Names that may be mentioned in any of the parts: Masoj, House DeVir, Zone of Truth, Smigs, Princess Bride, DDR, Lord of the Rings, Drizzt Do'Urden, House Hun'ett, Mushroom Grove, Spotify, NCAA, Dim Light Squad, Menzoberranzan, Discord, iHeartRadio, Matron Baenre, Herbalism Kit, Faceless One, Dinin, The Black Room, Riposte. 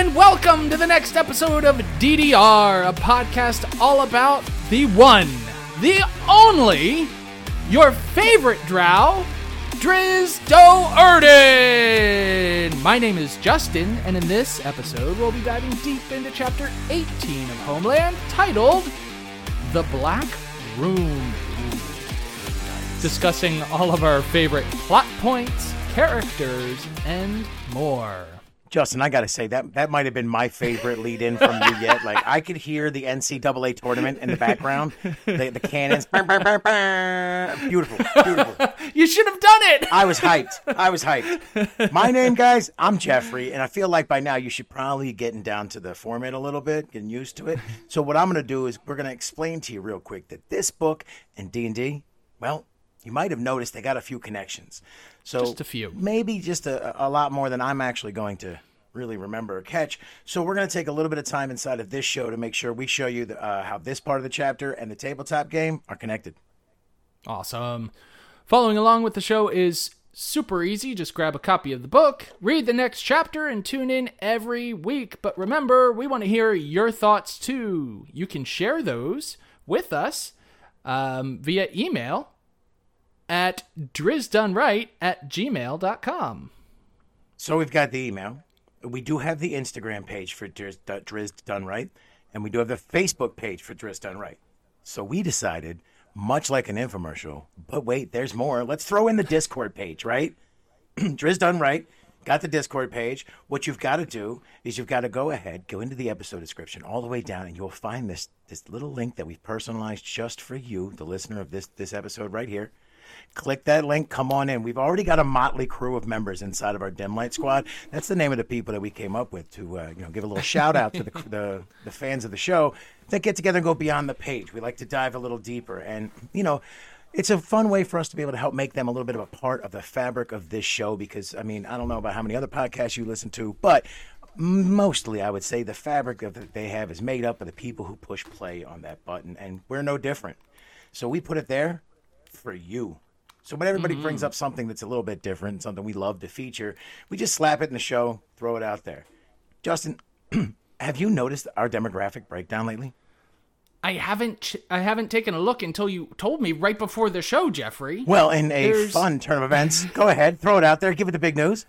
and welcome to the next episode of DDR, a podcast all about the one, the only, your favorite Drow, Drizzt Do'Urden. My name is Justin, and in this episode, we'll be diving deep into Chapter 18 of Homeland, titled The Black Room, discussing all of our favorite plot points, characters, and more. Justin, I gotta say, that might have been my favorite lead-in from you yet. Like, I could hear the NCAA tournament in the background, the cannons. Burr, burr, burr, burr. Beautiful, beautiful. You should have done it! I was hyped. My name, guys, I'm Jeffrey, and I feel like by now you should probably getting down to the format a little bit, getting used to it. So what I'm gonna do is we're gonna explain to you real quick that this book and D&D, well, you might have noticed they got a few connections. So just a few. Maybe just a lot more than I'm actually going to really remember or catch. So we're going to take a little bit of time inside of this show to make sure we show you how this part of the chapter and the tabletop game are connected. Awesome. Following along with the show is super easy. Just grab a copy of the book, read the next chapter, and tune in every week. But remember, we want to hear your thoughts too. You can share those with us via email at drizztoneright@gmail.com. So we've got the email. We do have the Instagram page for Drizzt Done Right, and we do have the Facebook page for Drizzt Done Right. So we decided, much like an infomercial, but wait, there's more. Let's throw in the Discord page, right? Drizzt Done Right. Got the Discord page. What you've got to do is you've got to go ahead, go into the episode description all the way down, and you'll find this little link that we've personalized just for you, the listener of this episode right here. Click that link. Come on in. We've already got a motley crew of members inside of our Dim Light Squad. That's the name of the people that we came up with to give a little shout out to the fans of the show that get together and go beyond the page. We like to dive a little deeper, and it's a fun way for us to be able to help make them a little bit of a part of the fabric of this show. Because I don't know about how many other podcasts you listen to, but mostly, I would say the fabric that they have is made up of the people who push play on that button, and we're no different. So we put it there for you. So when everybody brings up something that's a little bit different, something we love to feature, we just slap it in the show, throw it out there. Justin, have you noticed our demographic breakdown lately? I haven't taken a look until you told me right before the show, Jeffrey. Well, in a fun turn of events, go ahead, throw it out there, give it the big news.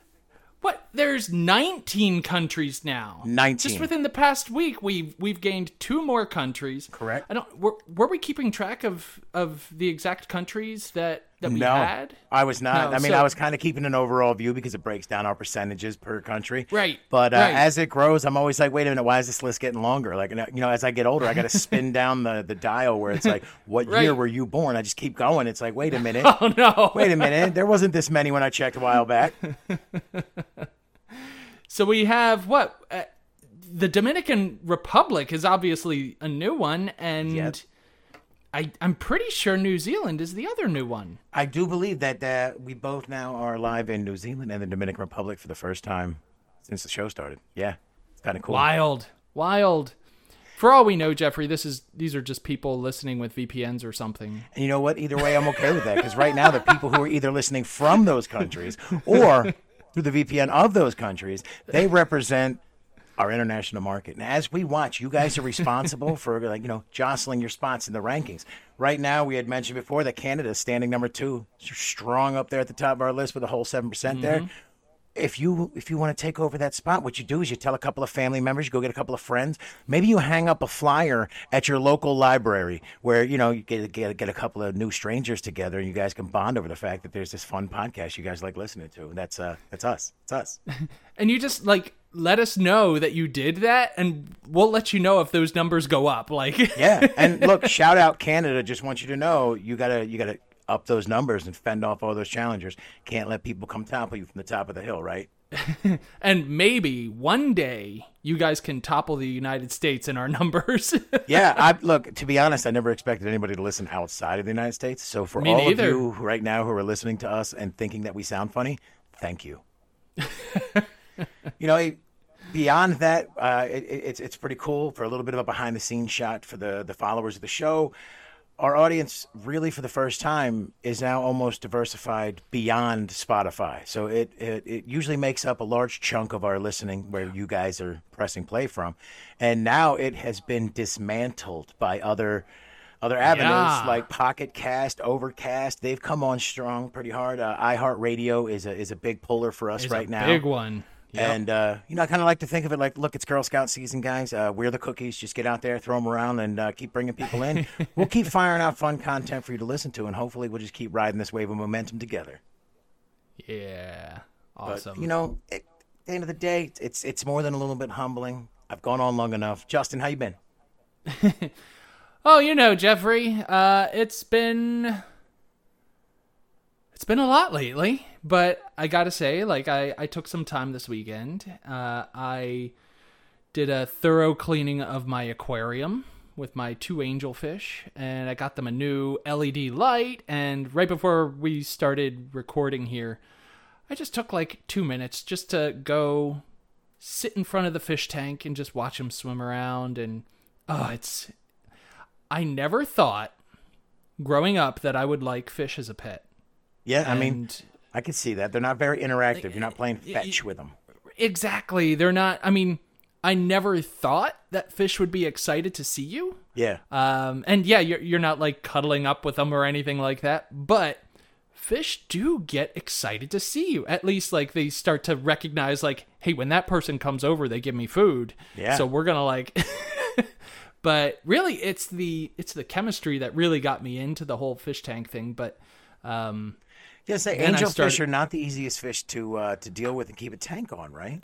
What? There's 19 countries now. 19. Just within the past week, we've gained 2 more countries. Correct. Were we keeping track of the exact countries that we had? No, I was not. No, I was kind of keeping an overall view because it breaks down our percentages per country. Right. But as it grows, I'm always like, wait a minute, why is this list getting longer? Like, as I get older, I got to spin down the dial where it's like, what year were you born? I just keep going. It's like, wait a minute. Oh, no. Wait a minute. There wasn't this many when I checked a while back. So we have what? The Dominican Republic is obviously a new one. And I'm pretty sure New Zealand is the other new one. I do believe that we both now are live in New Zealand and the Dominican Republic for the first time since the show started. Yeah, it's kind of cool. Wild. For all we know, Jeffrey, these are just people listening with VPNs or something. And you know what? Either way, I'm okay with that, because right now the people who are either listening from those countries or through the VPN of those countries, they represent our international market. And as we watch, you guys are responsible for jostling your spots in the rankings. Right now, we had mentioned before that Canada's standing number 2, strong up there at the top of our list with a whole 7% there. If you want to take over that spot, what you do is you tell a couple of family members, you go get a couple of friends. Maybe you hang up a flyer at your local library where, you get a couple of new strangers together and you guys can bond over the fact that there's this fun podcast you guys like listening to. And that's us. It's us. And you just let us know that you did that, and we'll let you know if those numbers go up. Yeah. And look, shout out Canada. Just want you to know, you gotta up those numbers and fend off all those challengers. Can't let people come topple you from the top of the hill, right? And maybe one day you guys can topple the United States in our numbers. Yeah, to be honest, I never expected anybody to listen outside of the United States. So for all of you right now who are listening to us and thinking that we sound funny, thank you. Beyond that, it's pretty cool for a little bit of a behind-the-scenes shot for the followers of the show. our audience really for the first time is now almost diversified beyond Spotify. So it usually makes up a large chunk of our listening where you guys are pressing play from. And now it has been dismantled by other avenues like Pocket Cast, Overcast. They've come on strong pretty hard. iHeartRadio is a big puller for us right now. Big one. Yep. And, I kind of like to think of it like, look, it's Girl Scout season, guys. We're the cookies. Just get out there, throw them around, and keep bringing people in. We'll keep firing out fun content for you to listen to, and hopefully we'll just keep riding this wave of momentum together. Yeah. Awesome. But, at the end of the day, it's more than a little bit humbling. I've gone on long enough. Justin, how you been? Oh, Jeffrey, it's been a lot lately, but I gotta say, I took some time this weekend. I did a thorough cleaning of my aquarium with my 2 angelfish, and I got them a new LED light, and right before we started recording here, I just took 2 minutes just to go sit in front of the fish tank and just watch them swim around, and I never thought growing up that I would like fish as a pet. Yeah, I can see that. They're not very interactive. You're not playing fetch with them. Exactly. They're not. I never thought that fish would be excited to see you. Yeah. You're not cuddling up with them or anything like that. But fish do get excited to see you. At least they start to recognize hey, when that person comes over, they give me food. Yeah. So we're gonna But really, it's the chemistry that really got me into the whole fish tank thing. But angelfish are not the easiest fish to deal with and keep a tank on, right?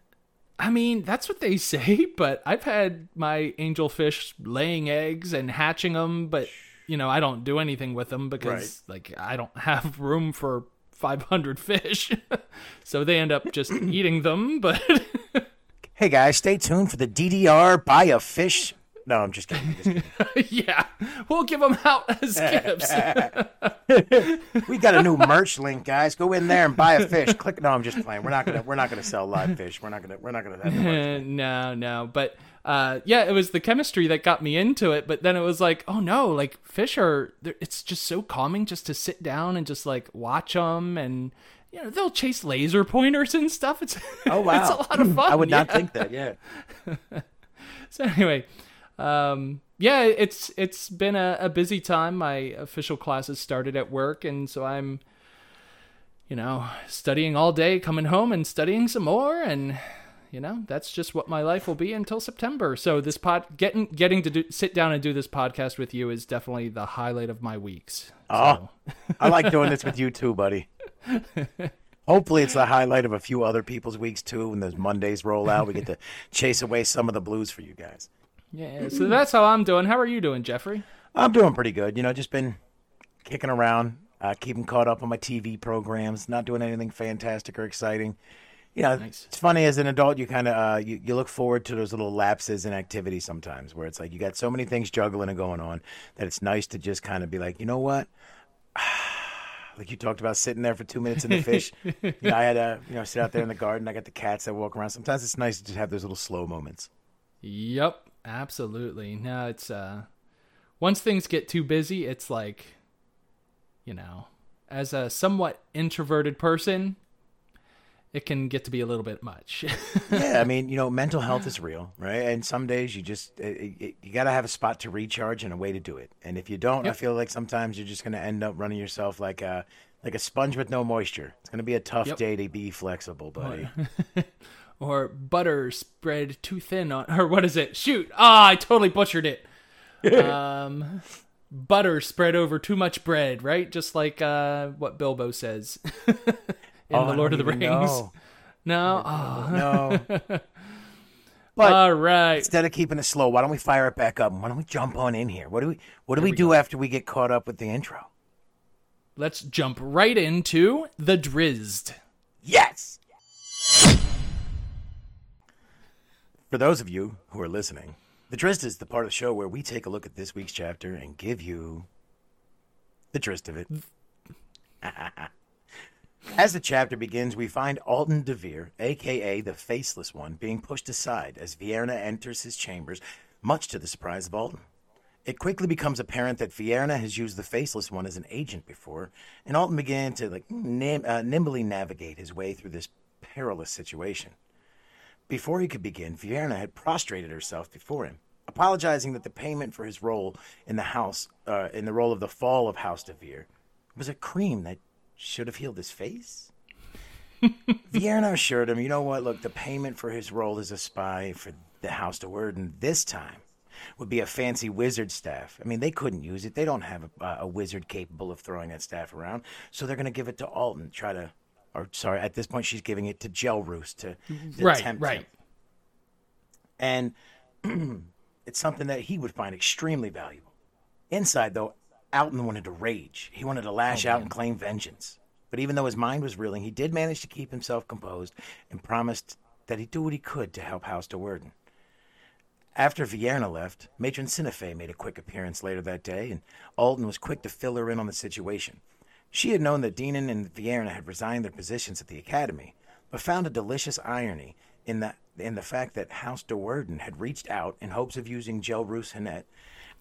That's what they say, but I've had my angelfish laying eggs and hatching them, but I don't do anything with them because I don't have room for 500 fish. So they end up just eating them, but hey guys, stay tuned for the DDR buy a fish. No, I'm just kidding. Yeah, we'll give them out as gifts. We got a new merch link, guys. Go in there and buy a fish. Click. No, I'm just playing. We're not gonna sell live fish. We're not gonna have the merch. No. But it was the chemistry that got me into it. But then it was oh no, fish are. It's just so calming just to sit down and just watch them, and they'll chase laser pointers and stuff. It's it's a lot of fun. I would not think that. Yeah. So anyway. It's been a busy time. My official classes started at work, and so I'm, studying all day, coming home and studying some more, and that's just what my life will be until September. So this getting to sit down and do this podcast with you is definitely the highlight of my weeks. So. Oh, I like doing this with you too, buddy. Hopefully it's the highlight of a few other people's weeks too. When those Mondays roll out, we get to chase away some of the blues for you guys. Yeah, so that's how I'm doing. How are you doing, Jeffrey? I'm doing pretty good. Just been kicking around, keeping caught up on my TV programs, not doing anything fantastic or exciting. Nice. It's funny, as an adult, you kind of you look forward to those little lapses in activity sometimes where it's you got so many things juggling and going on that it's nice to just kind of be like, you know what? Like you talked about sitting there for 2 minutes in the fish. I had to sit out there in the garden. I got the cats that walk around. Sometimes it's nice to just have those little slow moments. Yep. Absolutely. No, it's once things get too busy, it's as a somewhat introverted person, it can get to be a little bit much. Yeah, mental health is real, right? And some days you just you got to have a spot to recharge and a way to do it. And if you don't, yep. I feel like sometimes you're just going to end up running yourself like a sponge with no moisture. It's going to be a tough day to be flexible, buddy. Or butter spread too thin on... Or what is it? Shoot! I totally butchered it. Butter spread over too much bread, right? Just what Bilbo says in The Lord of the Rings. Know. No? No. But all right. Instead of keeping it slow, why don't we fire it back up? Why don't we jump on in here? What do we do after we get caught up with the intro? Let's jump right into the Drizzt. Yes! For those of you who are listening, the Drizzt is the part of the show where we take a look at this week's chapter and give you the Drizzt of it. As the chapter begins, we find Alton DeVir, a.k.a. the Faceless One, being pushed aside as Vierna enters his chambers, much to the surprise of Alton. It quickly becomes apparent that Vierna has used the Faceless One as an agent before, and Alton began to nimbly navigate his way through this perilous situation. Before he could begin, Vierna had prostrated herself before him, apologizing that the payment for his role in the house, in the role of the fall of House DeVir, was a cream that should have healed his face. Vierna assured him, "You know what? Look, the payment for his role as a spy for the House Do'Urden this time would be a fancy wizard staff. I mean, they couldn't use it. They don't have a wizard capable of throwing that staff around. So they're going to give it to Alton. At this point, she's giving it to Jelrus to tempt him. And it's something that he would find extremely valuable. Inside, though, Alton wanted to rage. He wanted to lash out and claim vengeance. But even though his mind was reeling, he did manage to keep himself composed and promised that he'd do what he could to help House Do'Urden. After Vierna left, Matron SiNafay made a quick appearance later that day, and Alton was quick to fill her in on the situation. She had known that Dinin and Vierna had resigned their positions at the academy, but found a delicious irony in the fact that House Do'Urden had reached out in hopes of using Jelrus Hun'ett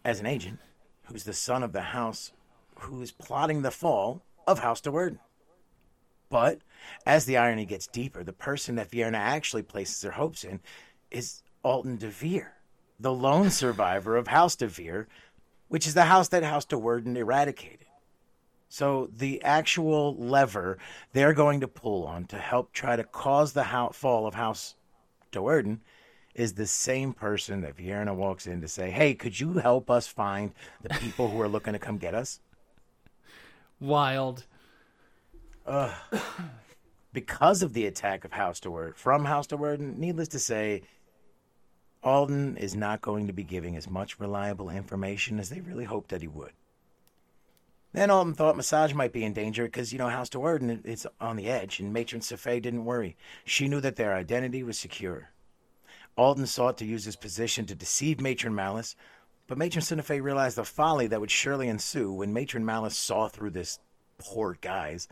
as an agent, who's the son of the house, who is plotting the fall of House Do'Urden. But as the irony gets deeper, the person that Vierna actually places her hopes in is Alton DeVir, the lone survivor of House DeVir, which is the house that House Do'Urden eradicated. So the actual lever they're going to pull on to help try to cause the fall of House Do'Urden is the same person that Vierna walks in to say, "Hey, could you help us find the people who are looking to come get us?" Wild. Because of the attack of House Do'Urden, needless to say, Alton is not going to be giving as much reliable information as they really hoped that he would. Then Alton thought Masoj might be in danger because, House Do'Urden is on the edge, and Matron SiNafay didn't worry. She knew that their identity was secure. Alton sought to use his position to deceive Matron Malice, but Matron SiNafay realized the folly that would surely ensue when Matron Malice saw through this poor guise.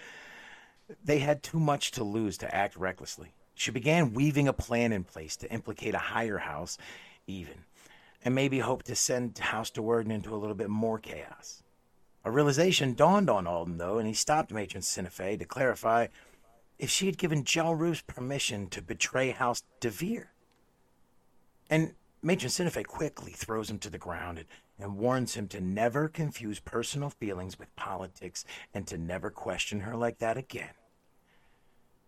They had too much to lose to act recklessly. She began weaving a plan in place to implicate a higher house, even, and maybe hope to send House Do'Urden into a little bit more chaos. A realization dawned on Alton, though, and he stopped Matron SiNafay to clarify if she had given Jelrus permission to betray House DeVir. And Matron SiNafay quickly throws him to the ground and warns him to never confuse personal feelings with politics and to never question her like that again.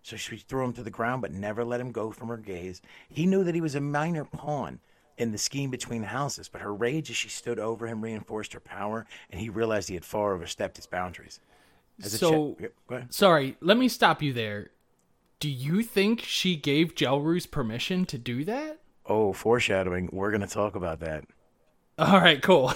So she threw him to the ground, but never let him go from her gaze. He knew that he was a minor pawn in the scheme between the houses, but her rage as she stood over him reinforced her power, and he realized he had far overstepped his boundaries. Sorry, let me stop you there. Do you think she gave Jelrus permission to do that? Oh, foreshadowing. We're going to talk about that. All right, cool.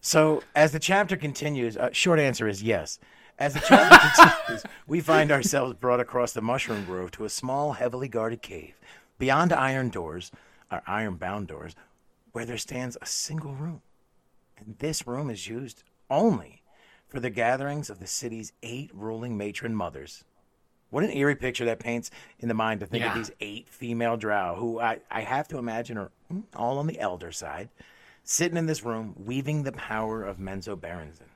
So as the chapter continues, short answer is yes. As the chapter continues, we find ourselves brought across the Mushroom Grove to a small, heavily guarded cave. Beyond iron-bound doors, where there stands a single room. And this room is used only for the gatherings of the city's 8 ruling matron mothers. What an eerie picture that paints in the mind to think of these 8 female drow, who I have to imagine are all on the elder side, sitting in this room, weaving the power of Menzoberranzan.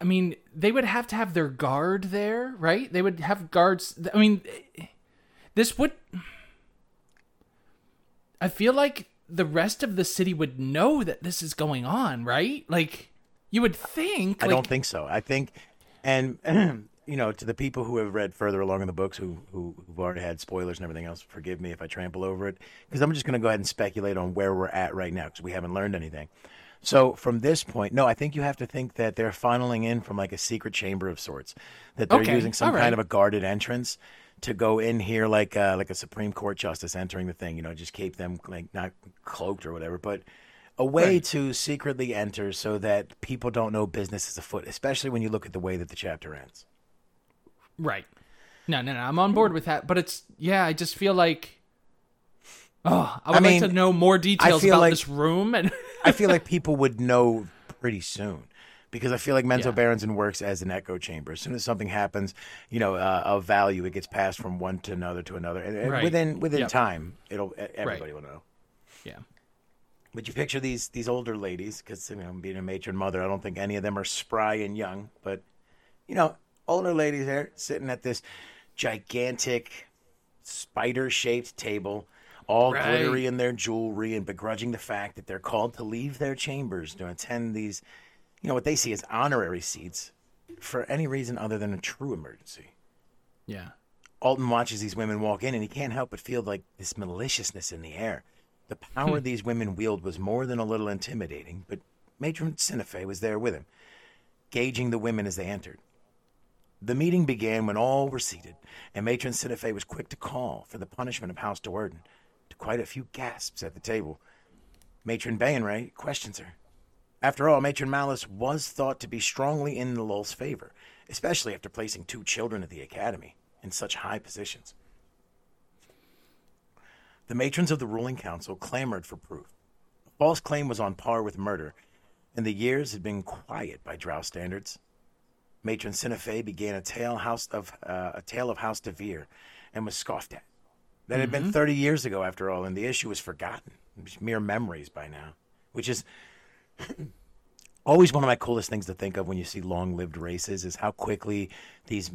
I mean, they would have to have their guard there, right? They would have guards. I mean, I feel like the rest of the city would know that this is going on, right? Like, you would think. I don't think so. I think, and to the people who have read further along in the books, who've already had spoilers and everything else, forgive me if I trample over it, because I'm just going to go ahead and speculate on where we're at right now, because we haven't learned anything. So from this point, no, I think you have to think that they're funneling in from like a secret chamber of sorts, that they're using some kind of a guarded entrance to go in here, like a Supreme Court justice entering the thing, just keep them like not cloaked or whatever, but a way to secretly enter so that people don't know business is afoot, especially when you look at the way that the chapter ends. Right. No, I'm on board with that, but I just feel like, I would like to know more details about this room. And I feel like people would know pretty soon, because I feel like Menzoberranzan works as an echo chamber. As soon as something happens, of value, it gets passed from one to another, and within time, everybody will know. Yeah. But you picture these older ladies, because, you know, being a matron mother, I don't think any of them are spry and young. But, you know, older ladies there sitting at this gigantic spider-shaped table, all glittery in their jewelry and begrudging the fact that they're called to leave their chambers to attend these, you know, what they see as honorary seats for any reason other than a true emergency. Yeah. Alton watches these women walk in, and he can't help but feel like this maliciousness in the air. The power these women wield was more than a little intimidating, but Matron SiNafay was there with him, gauging the women as they entered. The meeting began when all were seated, and Matron SiNafay was quick to call for the punishment of House Do'Urden, to quite a few gasps at the table. Matron Baenre questions her. After all, Matron Malice was thought to be strongly in the Lolth's favor, especially after placing two children at the academy in such high positions. The matrons of the ruling council clamored for proof. The false claim was on par with murder, and the years had been quiet by Drow standards. Matron SiNafay began a tale of House DeVir, and was scoffed at. That had been 30 years ago, after all, and the issue was forgotten. It was mere memories by now, which is always one of my coolest things to think of when you see long-lived races, is how quickly these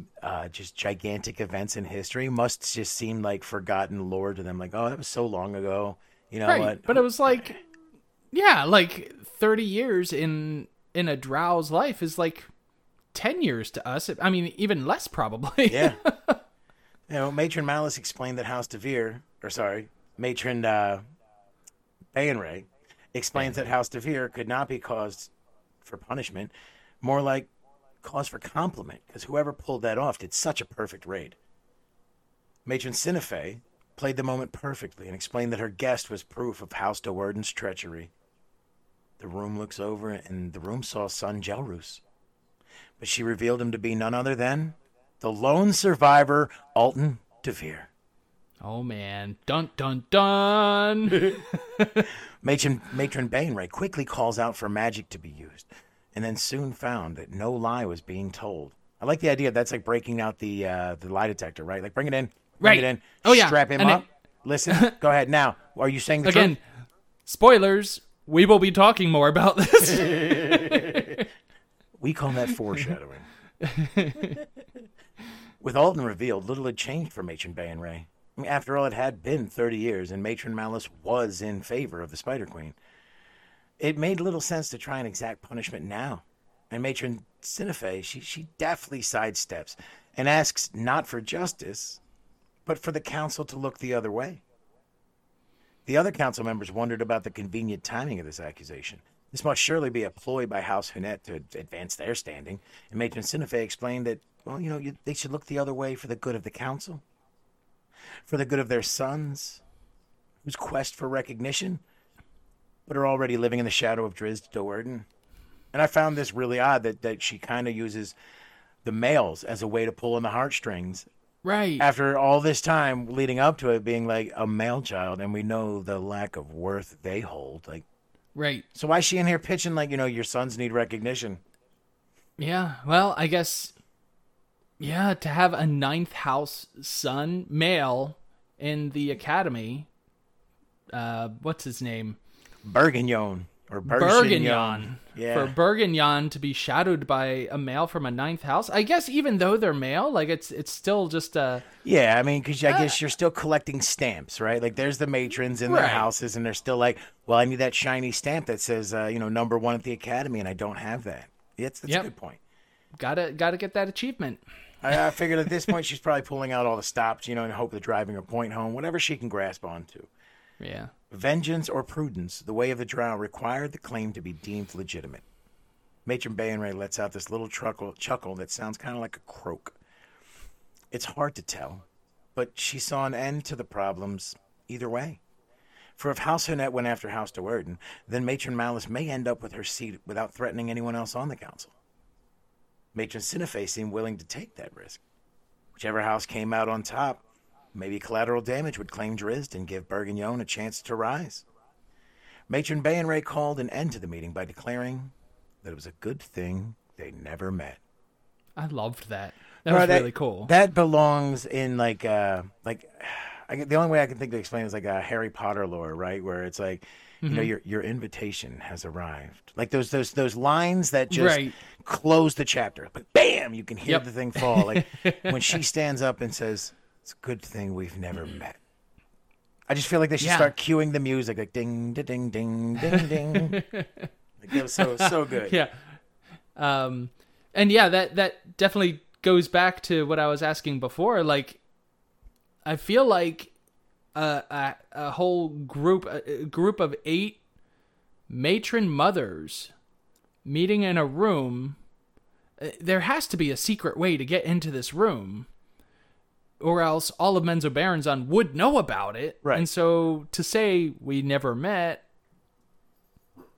just gigantic events in history must just seem like forgotten lore to them. Like, oh, that was so long ago. You know what? Right. But it was like, yeah, like 30 years in a Drow's life is like 10 years to us. I mean, even less probably. Yeah. You know, Matron Malice explained that Matron Baenre explains that House DeVir could not be caused for punishment, more like cause for compliment, because whoever pulled that off did such a perfect raid. Matron SiNafay played the moment perfectly and explained that her guest was proof of House Do'Urden's treachery. The room looks over, and the room saw son Jelrus, but she revealed him to be none other than the lone survivor, Alton DeVir. Oh, man. Dun, dun, dun! Matron Baenre quickly calls out for magic to be used, and then soon found that no lie was being told. I like the idea. That's like breaking out the lie detector, right? Like, bring it in. Bring it in. Oh, yeah. Strap him up. Listen. Go ahead. Now, are you saying the truth? Again, spoilers. We will be talking more about this. We call that foreshadowing. With Alton revealed, little had changed for Matron Baenre. After all, it had been 30 years, and Matron Malice was in favor of the Spider Queen. It made little sense to try and exact punishment now. And Matron SiNafay, she deftly sidesteps and asks not for justice, but for the council to look the other way. The other council members wondered about the convenient timing of this accusation. This must surely be a ploy by House Hun'ett to advance their standing. And Matron SiNafay explained that, well, you know, they should look the other way for the good of the council, for the good of their sons, whose quest for recognition, but are already living in the shadow of Drizzt Do'Urden. And I found this really odd that she kind of uses the males as a way to pull on the heartstrings. Right. After all this time leading up to it being like a male child, and we know the lack of worth they hold. Like, right. So why is she in here pitching like, you know, your sons need recognition? Yeah, well, I guess... Yeah, to have a ninth house son, male, in the academy. What's his name? Bergignon. Yeah. For Bergignon to be shadowed by a male from a ninth house. I guess even though they're male, like it's still just a... Yeah, I mean, because I guess you're still collecting stamps, right? Like there's the matrons in their houses, and they're still like, well, I need that shiny stamp that says, you know, number one at the academy, and I don't have that. That's a good point. Gotta get that achievement. I figured at this point she's probably pulling out all the stops, you know, in hope of driving her point home, whatever she can grasp onto. Yeah. Vengeance or prudence, the way of the Drow required the claim to be deemed legitimate. Matron Baenre lets out this little chuckle that sounds kind of like a croak. It's hard to tell, but she saw an end to the problems either way. For if House Hun'ett went after House Do'Urden, then Matron Malice may end up with her seat without threatening anyone else on the council. Matron SiNafay seemed willing to take that risk. Whichever house came out on top, maybe collateral damage would claim Drizzt and give Bergignon a chance to rise. Matron Baenre called an end to the meeting by declaring that it was a good thing they never met. I loved that. That was really cool. That belongs in like the only way I can think to explain is like a Harry Potter lore, right? Where it's like, you know, your invitation has arrived. Like those lines that just close the chapter. But bam, you can hear the thing fall. Like when she stands up and says, "It's a good thing we've never met." I just feel like they should start cueing the music, like ding, ding, ding, ding, ding. Like that was so good. Yeah. And yeah, that definitely goes back to what I was asking before. Like, I feel like a whole group of 8 matron mothers meeting in a room. There has to be a secret way to get into this room, or else all of Menzoberranzan would know about it. Right. And so to say we never met,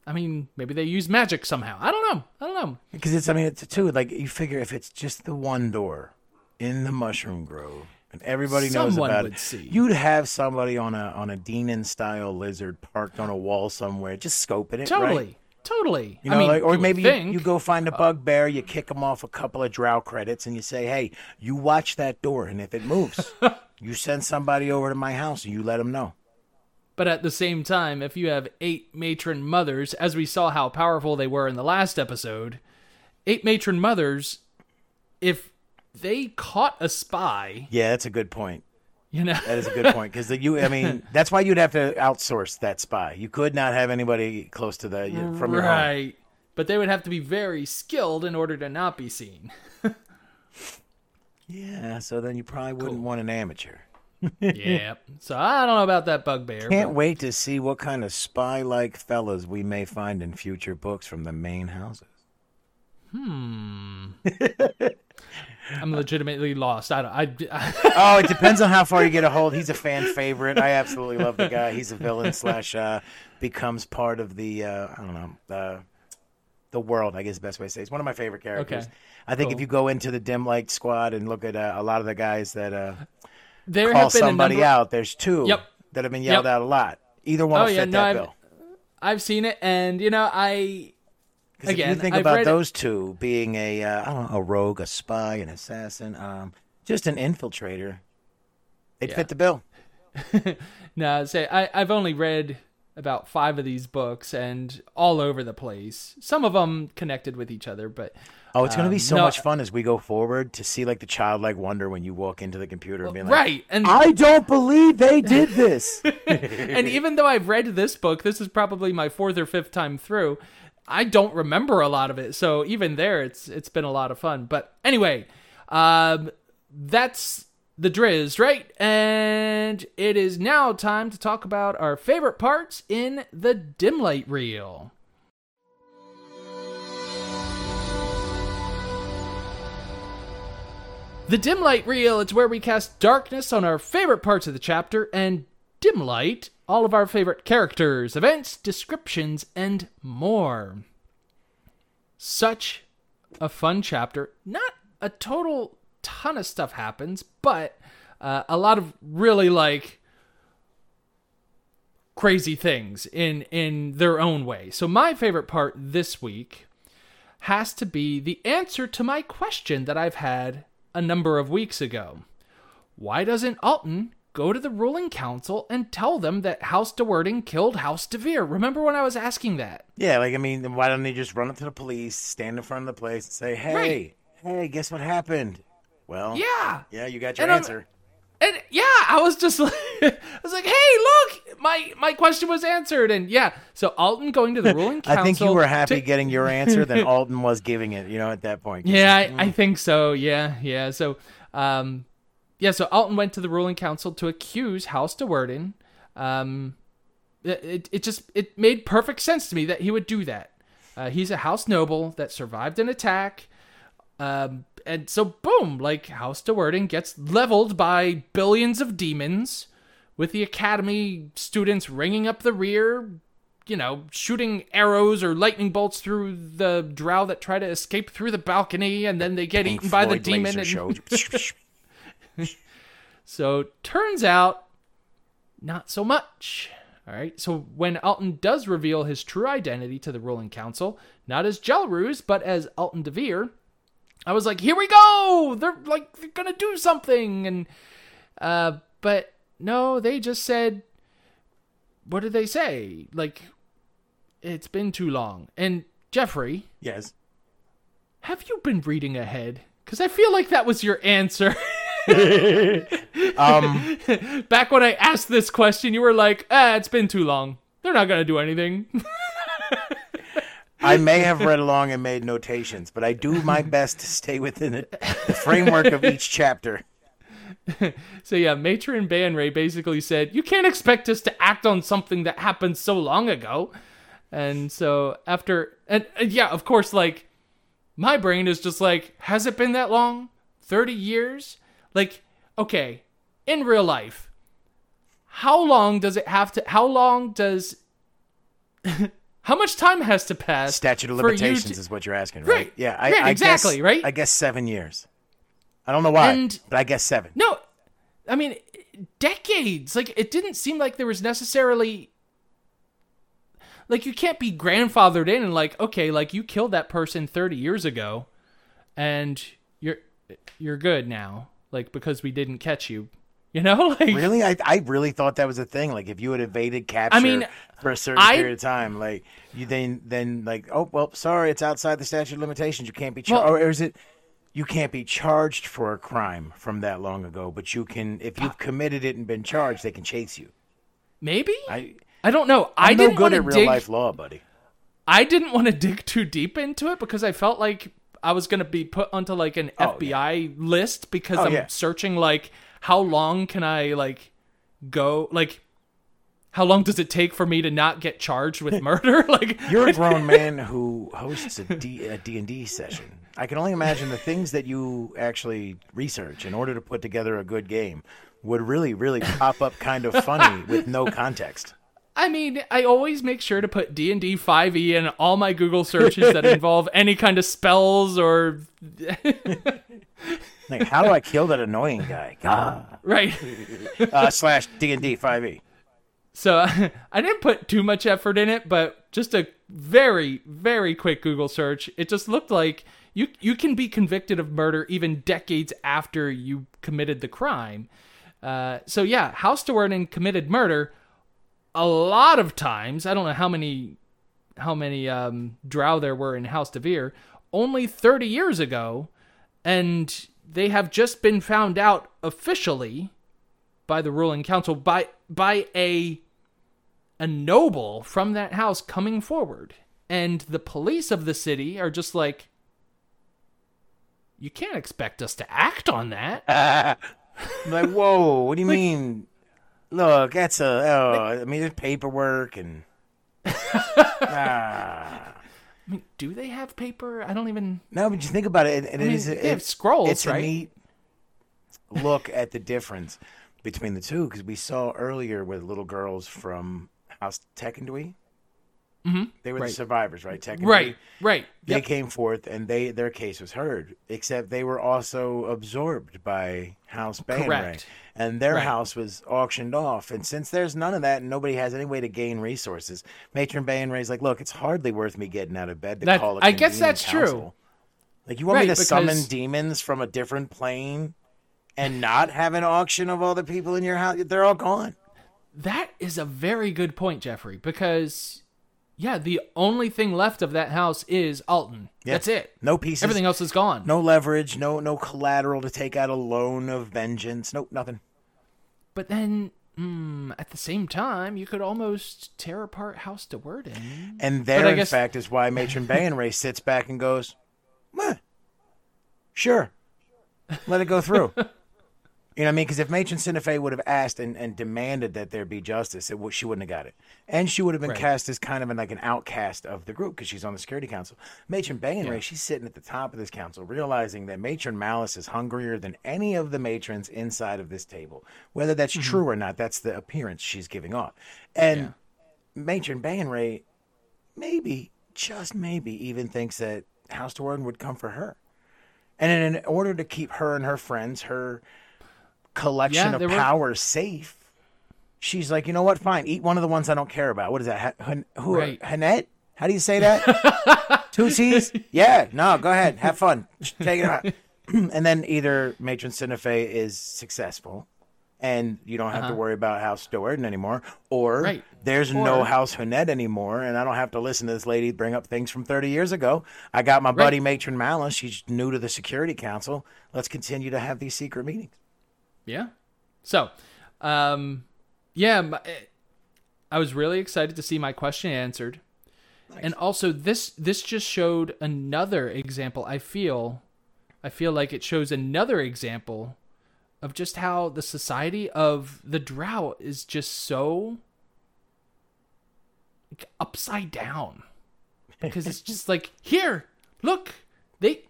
I mean, maybe they use magic somehow. I don't know. Because it's too, like, you figure if it's just the one door in the Mushroom Grove and everybody knows about it, you'd have somebody on a Dinin style lizard parked on a wall somewhere, just scoping it. Totally. You know, I mean, like, or maybe you go find a bugbear, you kick them off a couple of drow credits, and you say, "Hey, you watch that door, and if it moves, you send somebody over to my house, and you let them know." But at the same time, if you have 8 matron mothers, as we saw how powerful they were in the last episode, 8 matron mothers, if they caught a spy... Yeah, that's a good point. You know? That is a good point, because that's why you'd have to outsource that spy. You could not have anybody close to that from your home. Right, but they would have to be very skilled in order to not be seen. Yeah, so then you probably wouldn't want an amateur. Yeah, so I don't know about that bugbear. Can't wait to see what kind of spy-like fellas we may find in future books from the main houses. I'm legitimately lost. I it depends on how far you get a hold. He's a fan favorite. I absolutely love the guy. He's a villain / becomes part of the the world, I guess, is the best way to say it. It's one of my favorite characters. Okay. I think if you go into the Dim Light Squad and look at a lot of the guys that call somebody out, there's 2 that have been yelled out a lot. Either one will fit that bill. I've seen it, and you know, because if you think about those 2 being a rogue, a spy, an assassin, just an infiltrator, they'd fit the bill. No, I've only read about 5 of these books, and all over the place. Some of them connected with each other, but... Oh, it's going to be so much fun as we go forward to see, like, the childlike wonder when you walk into the computer and be like, "Right, and I don't believe they did this." And even though I've read this book, this is probably my 4th or 5th time through, I don't remember a lot of it. So even there, it's been a lot of fun. But anyway, that's the Drizzt, right? And it is now time to talk about our favorite parts in the Dim Light Reel. The Dim Light Reel, it's where we cast darkness on our favorite parts of the chapter and dim light all of our favorite characters, events, descriptions, and more. Such a fun chapter. Not a total ton of stuff happens, but a lot of really, like, crazy things in their own way. So my favorite part this week has to be the answer to my question that I've had a number of weeks ago. Why doesn't Alton go to the ruling council and tell them that House Do'Urden killed House DeVir? Remember when I was asking that? Yeah, like, I mean, why don't they just run up to the police, stand in front of the place, and say, "Hey, hey, guess what happened?" Well, yeah, you got your answer. And yeah, I was just like, I was like, "Hey, look, my question was answered." And yeah, so Alton going to the ruling council. I think you were happy getting your answer than Alton was giving it, you know, at that point. Yeah, I think so. Yeah. So, so Alton went to the ruling council to accuse House Do'Urden. It made perfect sense to me that he would do that. He's a house noble that survived an attack. And so, boom, like, House Do'Urden gets leveled by billions of demons, with the academy students ringing up the rear, you know, shooting arrows or lightning bolts through the drow that try to escape through the balcony, and then they get eaten by the demon. So, turns out, not so much. All right, so when Alton does reveal his true identity to the ruling council, not as Jelrus, but as Alton DeVir, I was like, here we go! They're going to do something! And, but No, they just said, what did they say? Like, it's been too long. And Jeffrey. Yes. Have you been reading ahead? Because I feel like that was your answer. Back when I asked this question, you were like, it's been too long. They're not going to do anything. I may have read along and made notations, but I do my best to stay within the framework of each chapter. So yeah, Matron Baenre basically said, you can't expect us to act on something that happened so long ago. And so after... And yeah, of course, like, my brain is just like, has it been that long? 30 years? Like, okay, in real life, how long does it have to... How long does... How much time has to pass? Statute of limitations is what you're asking, right? Yeah, right, exactly, guess, right? I guess 7 years. I don't know why, but I guess 7. No, I mean, decades. Like, it didn't seem like there was necessarily... Like, you can't be grandfathered in and like, okay, like, you killed that person 30 years ago, and you're good now, like, because we didn't catch you, you know? Like, really? I really thought that was a thing. Like, if you had evaded capture for a certain period of time, like, you then like, oh, well, sorry, it's outside the statute of limitations. You can't be charged. Well, or is it you can't be charged for a crime from that long ago, but you can, if you've committed it and been charged, they can chase you. Maybe? I don't know. I didn't want to dig. I'm no good at real life law, buddy. I didn't want to dig too deep into it because I felt like I was going to be put onto like an FBI list because I'm searching like how long can I like go like how long does it take for me to not get charged with murder? Like you're a grown man who hosts a D&D session. I can only imagine the things that you actually research in order to put together a good game would really, really pop up kind of funny with no context. I mean, I always make sure to put D&D 5e in all my Google searches that involve any kind of spells or... like, how do I kill that annoying guy? God. Right. / D&D 5e. So I didn't put too much effort in it, but just a very, very quick Google search. It just looked like you can be convicted of murder even decades after you committed the crime. So yeah, House Do'Urden committed murder... A lot of times, I don't know how many Drow there were in House DeVir, only 30 years ago, and they have just been found out officially by the ruling council by a noble from that house coming forward, and the police of the city are just like, you can't expect us to act on that. I'm like, whoa, what do you like, mean? Look, that's there's paperwork and... I mean, do they have paper? I don't even... No, but you think about it. They have scrolls, it's right? It's a neat look at the difference between the two, because we saw earlier with little girls from House Tekindui. Mm-hmm. They were the survivors, right? Tekindui. Right. They came forth, and their case was heard, except they were also absorbed by House Baenre. Correct. And their house was auctioned off. And since there's none of that, and nobody has any way to gain resources, Matron Baenre's like, look, it's hardly worth me getting out of bed to call a convening council. I guess that's true. Like, you want me to summon demons from a different plane and not have an auction of all the people in your house? They're all gone. That is a very good point, Jeffrey, because... Yeah, the only thing left of that house is Alton. Yeah. That's it. No pieces. Everything else is gone. No leverage, no collateral to take out a loan of vengeance. Nope, nothing. But then, at the same time, you could almost tear apart House Do'Urden. And there, in fact, is why Matron Baenre sits back and goes, meh, sure, let it go through. You know what I mean? Because if Matron SiNafay would have asked and demanded that there be justice, she wouldn't have got it. And she would have been cast as kind of an outcast of the group because she's on the security council. Matron Baenre, she's sitting at the top of this council, realizing that Matron Malice is hungrier than any of the matrons inside of this table. Whether that's true or not, that's the appearance she's giving off. And Matron Baenre maybe, just maybe, even thinks that House Do'Urden would come for her. And in order to keep her and her friends, her... collection of power safe, she's like, you know what, fine, eat one of the ones I don't care about. What is that? Hun'ett? How do you say that? 2 C's? Yeah, no, go ahead, have fun, take it out. And then either Matron SiNafay is successful and you don't have to worry about House Do'Urden anymore. Or there's no House Hun'ett anymore, and I don't have to listen to this lady bring up things from 30 years ago. I got my buddy Matron Malice. She's new to the Security Council. Let's continue to have these secret meetings. Yeah. So, I was really excited to see my question answered. Nice. And also, this just showed another example. I feel like it shows another example of just how the society of the Drow is just so upside down. Because it's just like, here, look, the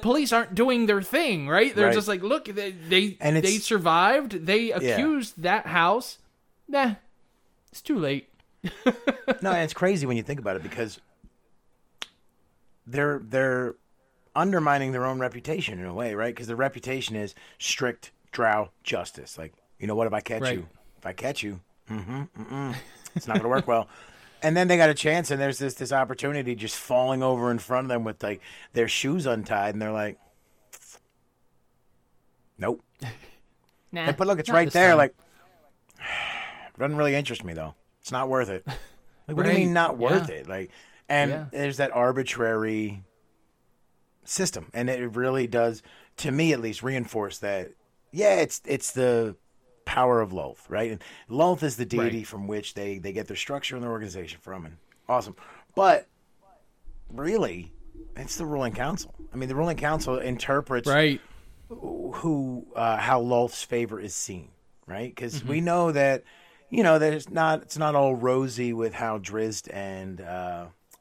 police aren't doing their thing, right? They're just like, look, they survived. They accused that house. Nah, it's too late. No, and it's crazy when you think about it, because they're undermining their own reputation in a way, right? Because their reputation is strict Drow justice. Like, you know what, if I catch you? If I catch you, it's not going to work well. And then they got a chance, and there's this opportunity just falling over in front of them with, like, their shoes untied, and they're like, nope. Nah, but look, it's right there. Time. Like, it doesn't really interest me, though. It's not worth it. Like, what do you mean not worth it? Like, and there's that arbitrary system, and it really does, to me at least, reinforce that. Yeah, it's the power of Lolth, right? And Lolth is the deity from which they get their structure and their organization from, and awesome. But really, it's the ruling council. I mean, the ruling council interprets how Lolth's favor is seen, right? Because we know that, you know, that it's not all rosy with how Drizzt and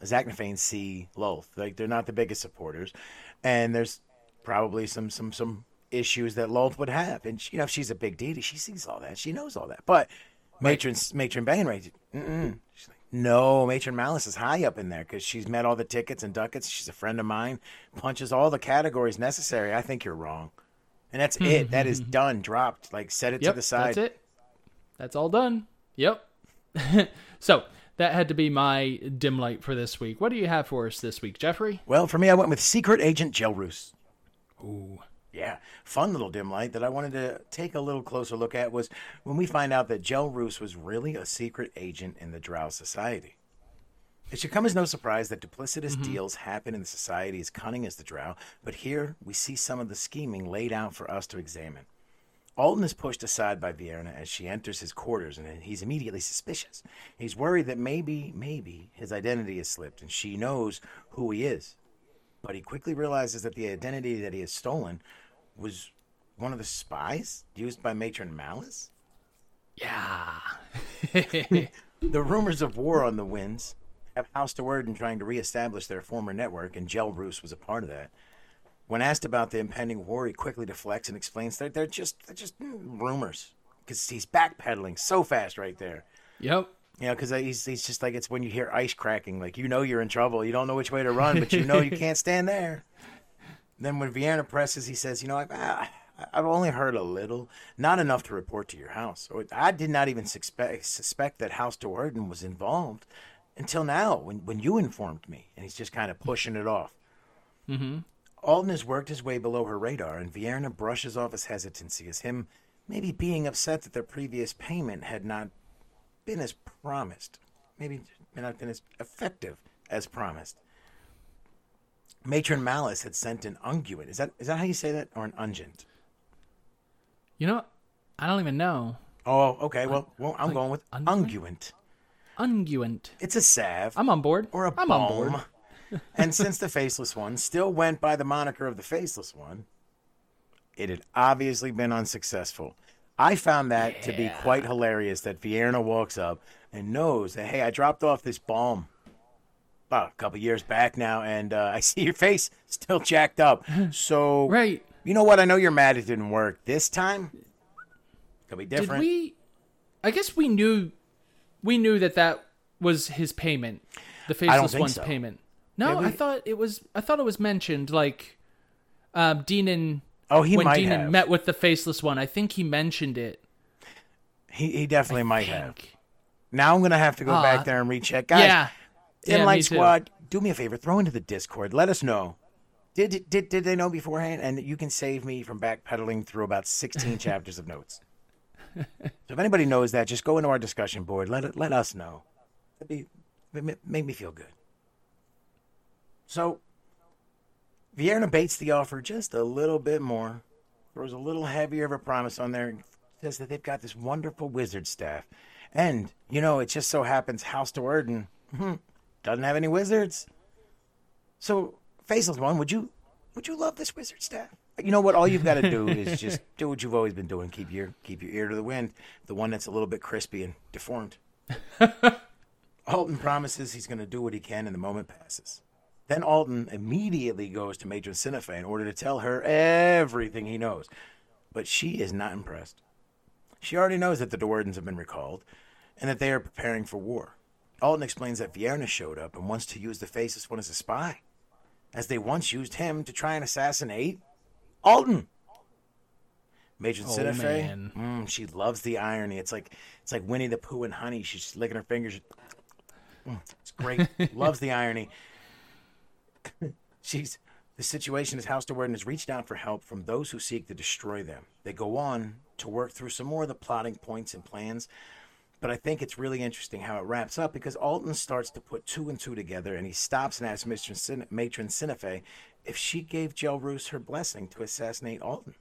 SiNafay see Lolth. Like, they're not the biggest supporters, and there's probably some issues that Lolth would have. And she, you know, if she's a big deity, she sees all that, she knows all that. But Matron Baenre, she's like, no, Matron Malice is high up in there because she's met all the tickets and ducats. She's a friend of mine, punches all the categories necessary. I think you're wrong, and that's it. That is done, dropped. Like, set it to the side. That's it. That's all done. Yep. So. That had to be my dim light for this week. What do you have for us this week, Jeffrey? Well, for me, I went with Secret Agent Jelrus. Ooh. Yeah. Fun little dim light that I wanted to take a little closer look at was when we find out that Jelrus was really a secret agent in the Drow Society. It should come as no surprise that duplicitous deals happen in the society as cunning as the Drow, but here we see some of the scheming laid out for us to examine. Alton is pushed aside by Vierna as she enters his quarters, and he's immediately suspicious. He's worried that maybe his identity has slipped, and she knows who he is. But he quickly realizes that the identity that he has stolen was one of the spies used by Matron Malice? Yeah. The rumors of war on the winds have House Do'Urden trying to reestablish their former network, and Jelrus was a part of that. When asked about the impending war, he quickly deflects and explains that they're just rumors, because he's backpedaling so fast right there. Yep. You know, because he's just like, it's when you hear ice cracking, like, you know you're in trouble. You don't know which way to run, but you know you can't stand there. Then when Vierna presses, he says, you know, I've only heard a little, not enough to report to your house. I did not even suspect that House Do'Urden was involved until now when you informed me. And he's just kind of pushing it off. Mm-hmm. Alton has worked his way below her radar, and Vierna brushes off his hesitancy as him maybe being upset that their previous payment had not been as promised. Maybe not been as effective as promised. Matron Malice had sent an unguent. Is that how you say that? Or an ungent? You know, I don't even know. Oh, okay. Well, I'm going with unguent. Unguent. It's a salve. I'm on board. Or a balm. On board. And since the Faceless One still went by the moniker of the Faceless One, it had obviously been unsuccessful. I found that to be quite hilarious that Vierna walks up and knows that, hey, I dropped off this balm about a couple years back now, and I see your face still jacked up. So, you know what? I know you're mad it didn't work. This time, it'll be different. I guess we knew that was his payment, the Faceless One's payment. No, I thought it was. I thought it was mentioned, like, Dinin. Oh, he might have. When Dinin met with the Faceless One, I think he mentioned it. He definitely might have. Now I'm gonna have to go back there and recheck, guys. Yeah, Dim Light Squad, do me a favor, throw into the Discord. Let us know. Did they know beforehand? And you can save me from backpedaling through about 16 chapters of notes. So if anybody knows that, just go into our discussion board. Let us know. Make me feel good. So Vierna baits the offer just a little bit more, throws a little heavier of a promise on there, says that they've got this wonderful wizard staff. And, you know, it just so happens House Do'Urden doesn't have any wizards. So, Faceless One, would you love this wizard staff? You know what? All you've got to do is just do what you've always been doing. Keep your ear to the wind. The one that's a little bit crispy and deformed. Alton promises he's going to do what he can, and the moment passes. Then Alton immediately goes to Matron SiNafay in order to tell her everything he knows. But she is not impressed. She already knows that the Do'Urdens have been recalled and that they are preparing for war. Alton explains that Vierna showed up and wants to use the Faceless One as a spy, as they once used him to try and assassinate Alton. Matron SiNafay, she loves the irony. It's like Winnie the Pooh and honey. She's just licking her fingers. It's great. Loves the irony. The situation is House Do'Urden has reached out for help from those who seek to destroy them. They go on to work through some more of the plotting points and plans, but I think it's really interesting how it wraps up, because Alton starts to put two and two together, and he stops and asks Matron SiNafay if she gave Jelrus her blessing to assassinate Alton.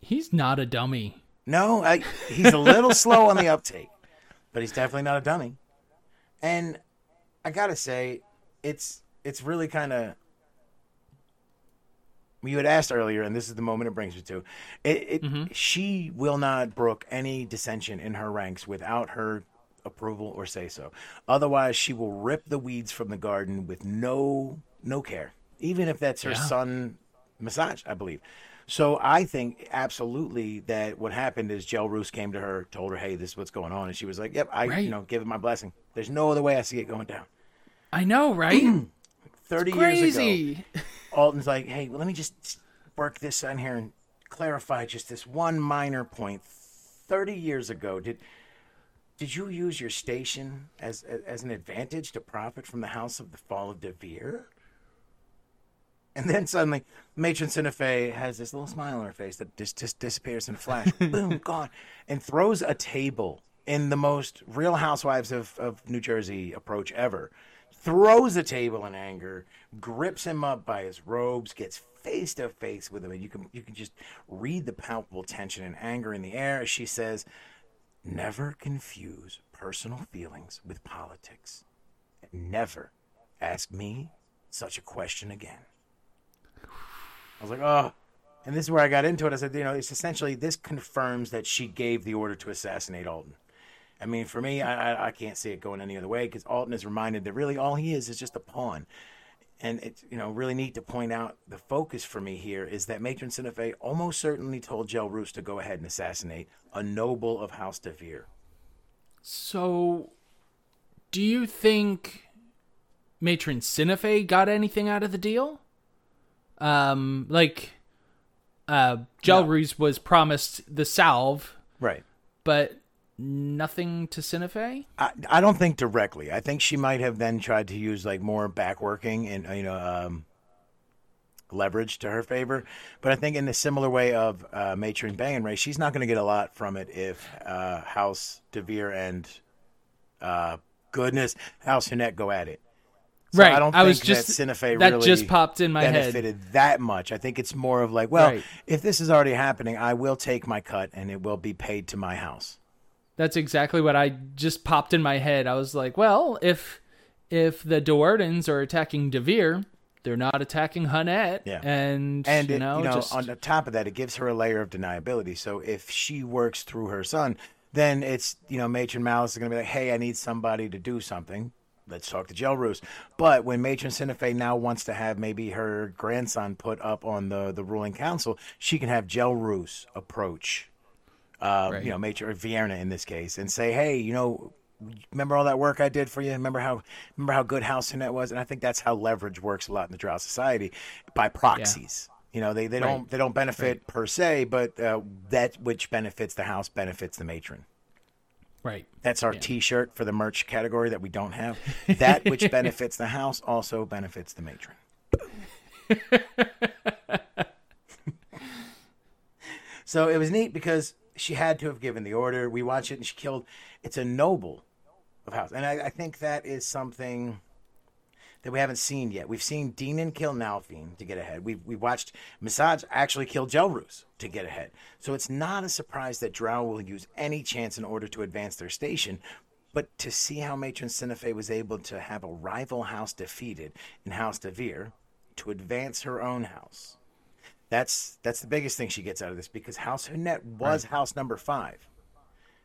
He's not a dummy. No, he's a little slow on the uptake, but he's definitely not a dummy. And I gotta say, it's really kind of... You had asked earlier, and this is the moment it brings me to. She will not brook any dissension in her ranks without her approval or say-so. Otherwise, she will rip the weeds from the garden with no care, even if that's her son, Masoj, I believe. So I think absolutely that what happened is Jelrus came to her, told her, "Hey, this is what's going on," and she was like, "Yep, give it my blessing. There's no other way I see it going down." I know, right? 30 years ago, Alton's like, "Hey, let me just work this on here and clarify just this one minor point. 30 years ago, did you use your station as an advantage to profit from the house of the fall of DeVir?" And then suddenly, Matron SiNafay has this little smile on her face that just disappears in a flash. Boom, gone. And throws a table in the most Real Housewives of New Jersey approach ever. Throws a table in anger, grips him up by his robes, gets face to face with him, and you can just read the palpable tension and anger in the air as she says, "Never confuse personal feelings with politics. And never ask me such a question again." I was like, oh. And this is where I got into it. I said, you know, it's essentially, this confirms that she gave the order to assassinate Alton. I mean, for me, I can't see it going any other way, because Alton is reminded that really all he is just a pawn. And it's, you know, really neat to point out the focus for me here is that Matron SiNafay almost certainly told Jelrus to go ahead and assassinate a noble of House DeVir. So, do you think Matron SiNafay got anything out of the deal? Jelrus was promised the salve. Right. But... nothing to SiNafay? I don't think directly. I think she might have then tried to use like more backworking and leverage to her favor. But I think in a similar way of Matron Baenre, she's not going to get a lot from it if House DeVir and House Hun'ett go at it. So right. I don't think that SiNafay really just popped in my benefited head. That much. I think it's more of like, well, if this is already happening, I will take my cut and it will be paid to my house. That's exactly what I just popped in my head. I was like, well, if the Do'Urdens are attacking DeVir, they're not attacking Hun'ett. Yeah. And you, it, know, you know, just... on the top of that, it gives her a layer of deniability. So if she works through her son, then it's, you know, Matron Malice is going to be like, "Hey, I need somebody to do something. Let's talk to Jelrus." But when Matron SiNafay now wants to have maybe her grandson put up on the ruling council, she can have Jelrus approach you know, Matron Vierna in this case, and say, "Hey, you know, remember all that work I did for you? Remember how good House Hun'ett was?" And I think that's how leverage works a lot in the Drow society, by proxies. Yeah. You know, they don't benefit per se, but that which benefits the house benefits the matron. Right. That's our T-shirt for the merch category that we don't have. That which benefits the house also benefits the matron. So it was neat because she had to have given the order. We watch it and she killed. It's a noble of house. And I think that is something that we haven't seen yet. We've seen Dinin kill Nalfine to get ahead. We watched Masoj actually kill Jelrus to get ahead. So it's not a surprise that Drow will use any chance in order to advance their station. But to see how Matron SiNafay was able to have a rival house defeated in House DeVir to advance her own house, that's the biggest thing she gets out of this, because House Hun'ett was house number 5.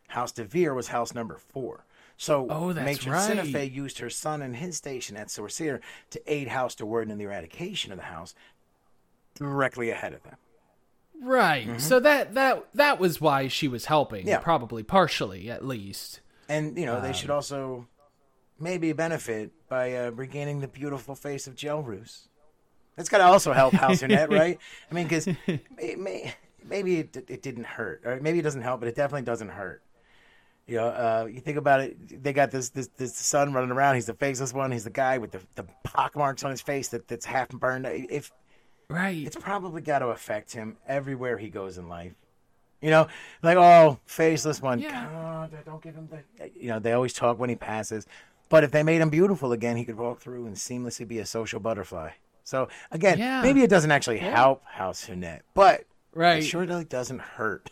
House DeVir was house number 4. So Matron SiNafay used her son and his station at Sorcerer to aid House Do'Urden in the eradication of the house directly ahead of them. Right. Mm-hmm. So that was why she was helping, probably partially at least. And, you know, they should also maybe benefit by regaining the beautiful face of Jelrus. That's got to also help House Hun'ett, right? I mean, because maybe it didn't hurt. Or maybe it doesn't help, but it definitely doesn't hurt. You know, you think about it, they got this son running around. He's the faceless one. He's the guy with the pock marks on his face that's half burned. It's probably got to affect him everywhere he goes in life. You know, like, oh, faceless one. Yeah. God, don't give him the... You know, they always talk when he passes. But if they made him beautiful again, he could walk through and seamlessly be a social butterfly. So, again, maybe it doesn't actually help House Hun'ett, but it sure doesn't hurt.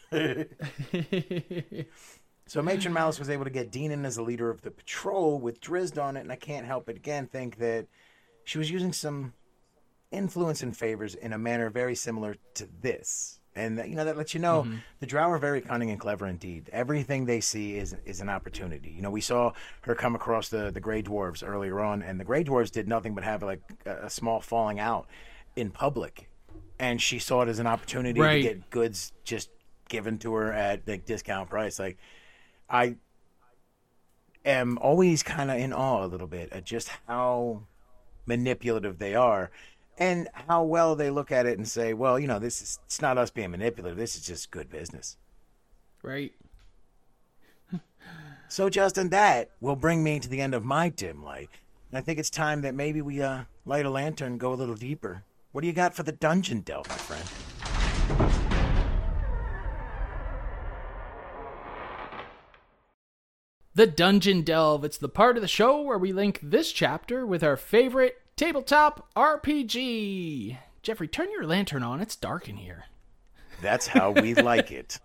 So Matron Malice was able to get Dinin as the leader of the patrol with Drizzt on it, and I can't help but again think that she was using some influence and favors in a manner very similar to this. And, you know, that lets you know the Drow are very cunning and clever indeed. Everything they see is an opportunity. You know, we saw her come across the Grey Dwarves earlier on, and the Grey Dwarves did nothing but have, like, a small falling out in public. And she saw it as an opportunity to get goods just given to her at, like, discount price. Like, I am always kind of in awe a little bit at just how manipulative they are. And how well they look at it and say, well, you know, it's not us being manipulative. This is just good business. Right. So, Justin, that will bring me to the end of my dim light. And I think it's time that maybe we light a lantern and go a little deeper. What do you got for the dungeon delve, my friend? The dungeon delve. It's the part of the show where we link this chapter with our favorite tabletop RPG. Jeffrey, turn your lantern on. It's dark in here. That's how we like it.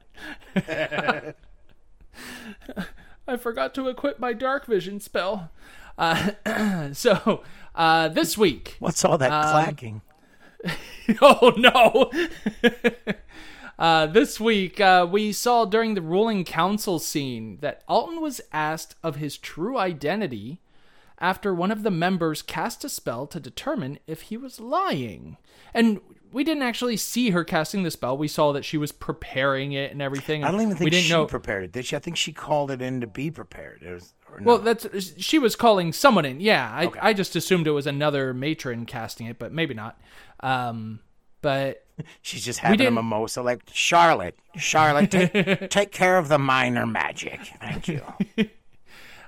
I forgot to equip my dark vision spell. So this week... What's all that clacking? Oh, no! This week, we saw during the ruling council scene that Alton was asked of his true identity... after one of the members cast a spell to determine if he was lying. And we didn't actually see her casting the spell. We saw that she was preparing it and everything. I don't even think she prepared it, did she? I think she called it in to be prepared. Well, she was calling someone in, yeah. Okay. I just assumed it was another matron casting it, but maybe not. But she's just having a mimosa like, Charlotte, take care of the minor magic. Thank you.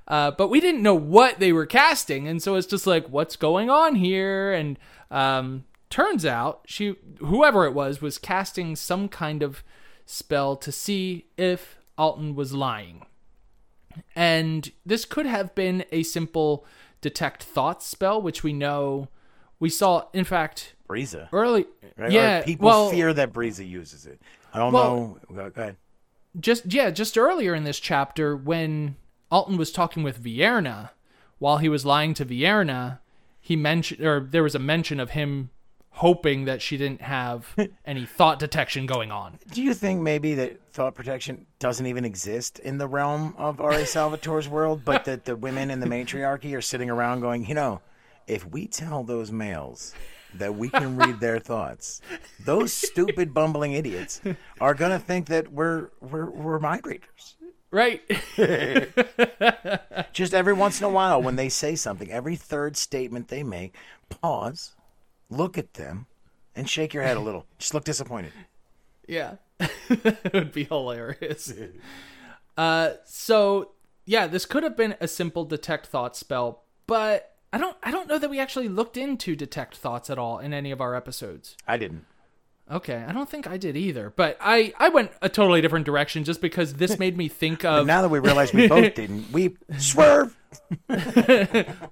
But we didn't know what they were casting, and so it's just like, what's going on here? And turns out, whoever it was casting some kind of spell to see if Alton was lying. And this could have been a simple detect thoughts spell, which we know we saw, in fact... Breeza. Early, right? Yeah, or people fear that Breeza uses it. I don't know. Go ahead. Just earlier in this chapter, when... Alton was talking with Vierna. While he was lying to Vierna, there was a mention of him hoping that she didn't have any thought detection going on. Do you think maybe that thought protection doesn't even exist in the realm of R.A. Salvatore's world, but that the women in the matriarchy are sitting around going, you know, if we tell those males that we can read their thoughts, those stupid bumbling idiots are going to think that we're mind readers. Right. Just every once in a while when they say something, every third statement they make, pause, look at them, and shake your head a little. Just look disappointed. Yeah. It would be hilarious. This could have been a simple detect thoughts spell, but I don't know that we actually looked into detect thoughts at all in any of our episodes. I didn't. Okay, I don't think I did either, but I went a totally different direction just because this made me think of... Now that we realize we both didn't, we swerve!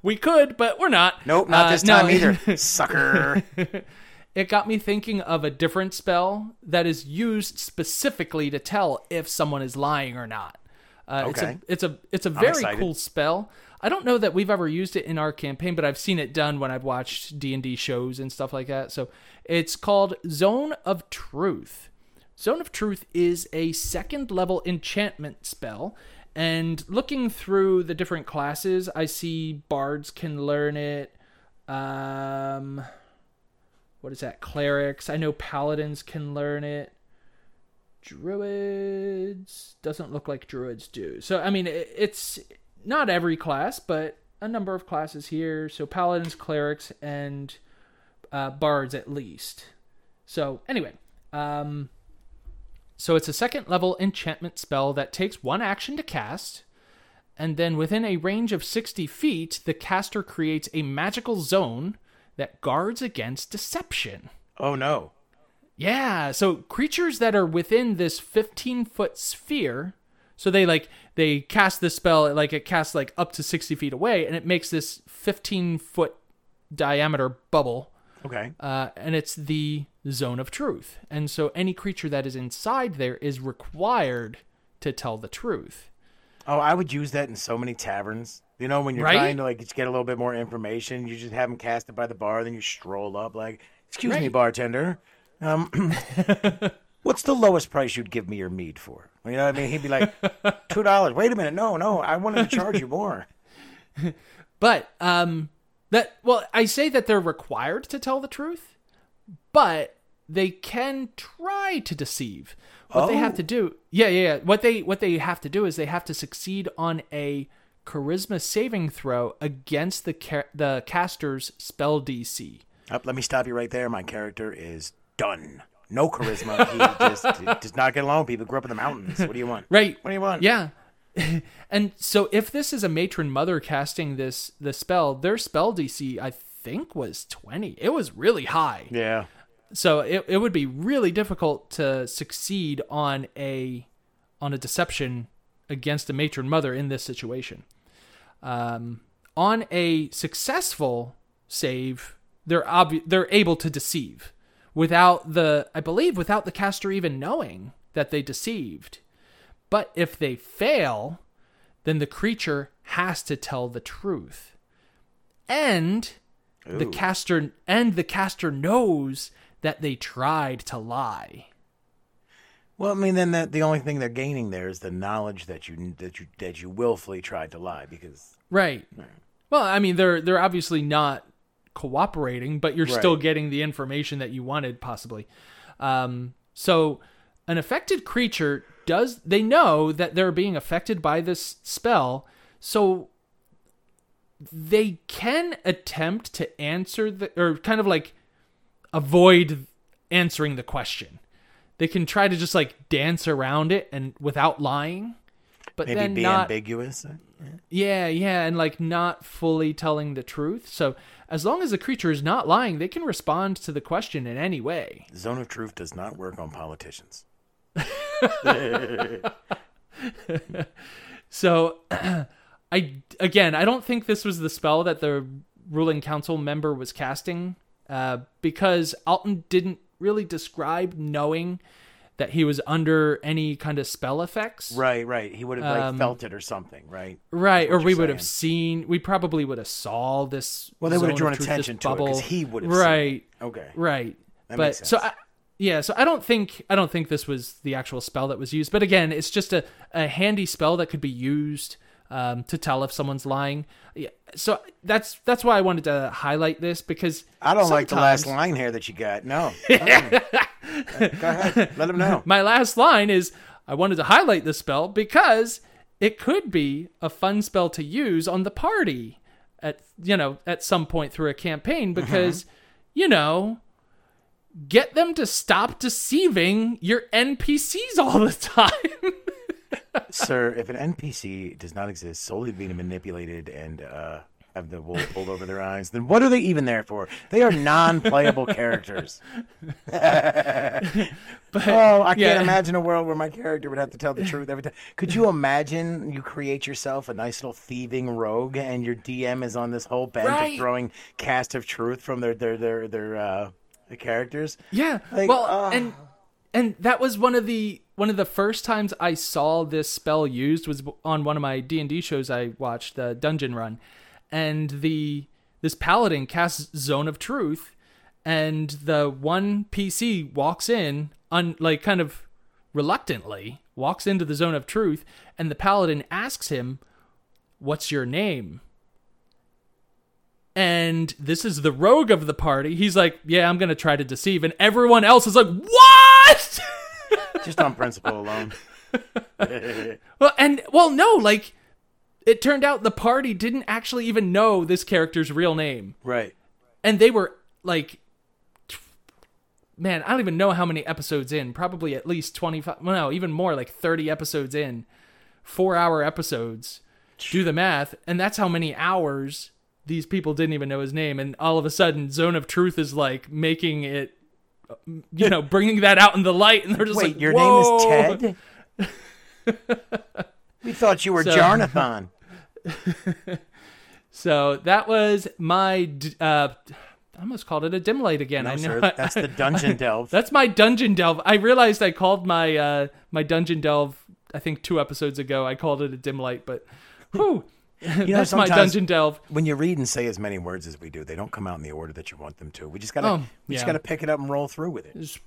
We could, but we're not. Nope, not this time either, sucker. It got me thinking of a different spell that is used specifically to tell if someone is lying or not. Okay. It's a very cool spell. I don't know that we've ever used it in our campaign, but I've seen it done when I've watched D&D shows and stuff like that. So it's called Zone of Truth. Zone of Truth is a second level enchantment spell. And looking through the different classes, I see bards can learn it. What is that? Clerics. I know paladins can learn it. Druids. Doesn't look like druids do. So, I mean, it's... not every class, but a number of classes here. So paladins, clerics, and bards at least. So anyway, so it's a second level enchantment spell that takes one action to cast. And then within a range of 60 feet, the caster creates a magical zone that guards against deception. Oh, no. Yeah, so creatures that are within this 15-foot sphere... So they cast this spell, it casts up to 60 feet away, and it makes this 15-foot diameter bubble. Okay. And it's the Zone of Truth. And so any creature that is inside there is required to tell the truth. Oh, I would use that in so many taverns. You know, when you're trying to get a little bit more information, you just have them cast it by the bar, then you stroll up excuse me, bartender. What's the lowest price you'd give me your mead for? You know what I mean? He'd be like, $2. Wait a minute. No. I wanted to charge you more. But I say that they're required to tell the truth, but they can try to deceive. What they have to do. Yeah. What they have to do is they have to succeed on a charisma saving throw against the caster's spell DC. Let me stop you right there. My character is done. No charisma. He just does not get along with people. Grew up in the mountains. What do you want? Right. What do you want? Yeah. And so if this is a matron mother casting the spell, their spell DC, I think, was 20. It was really high. Yeah. So it would be really difficult to succeed on a deception against a matron mother in this situation. On a successful save, they're able to deceive. Without the caster even knowing that they deceived. But if they fail, then the creature has to tell the truth. And Ooh. the caster knows that they tried to lie. Well, I mean, then the only thing they're gaining there is the knowledge that you willfully tried to lie because Right. Well, I mean, they're obviously not cooperating, but you're still getting the information that you wanted, possibly. So an affected creature they know that they're being affected by this spell, so they can attempt to answer or avoid answering the question. They can try to just dance around it and without lying, but maybe then be ambiguous. Yeah, and not fully telling the truth. So as long as the creature is not lying, they can respond to the question in any way. Zone of Truth does not work on politicians. So, I don't think this was the spell that the ruling council member was casting, because Alton didn't really describe knowing that he was under any kind of spell effects. Right. He would have felt it or something, right? Right, or we would have seen... We probably would have saw this... Well, they would have drawn attention to it because he would have seen it. Okay. Right. That makes sense. So, I don't think this was the actual spell that was used. But again, it's just a handy spell that could be used to tell if someone's lying. Yeah, so that's why I wanted to highlight this, because I don't like the last line here that you got. No. Go ahead. Let them know. My last line is, I wanted to highlight this spell because it could be a fun spell to use on the party at some point through a campaign, because, get them to stop deceiving your NPCs all the time. Sir, if an NPC does not exist solely being manipulated and have the wool pulled over their eyes, then what are they even there for? They are non-playable characters. Can't imagine a world where my character would have to tell the truth every time. Could you imagine you create yourself a nice little thieving rogue and your DM is on this whole bench of throwing cast of truth from their characters? Yeah. Like, and that was one of the first times I saw this spell used was on one of my D&D shows I watched, the Dungeon Run. And this paladin casts Zone of Truth, and the one PC walks in, kind of reluctantly, walks into the Zone of Truth, and the paladin asks him, "What's your name?" And this is the rogue of the party. He's like, "Yeah, I'm going to try to deceive." And everyone else is like, "What?" Just on principle alone. It turned out the party didn't actually even know this character's real name. Right. And they were like, man, I don't even know how many episodes in, probably at least 25, no, even more, like 30 episodes in, 4-hour episodes, do the math. And that's how many hours these people didn't even know his name. And all of a sudden Zone of Truth is like making it, bringing that out in the light. And they're just like, your name is Ted? We thought you were Jarnathan. So that was my, I almost called it a dim light again. No, I know, sir, that's the dungeon delve. That's my dungeon delve. I realized I called my my dungeon delve, I think 2 episodes ago, I called it a dim light, but whew, that's my dungeon delve. When you read and say as many words as we do, they don't come out in the order that you want them to. We just gotta pick it up and roll through with it.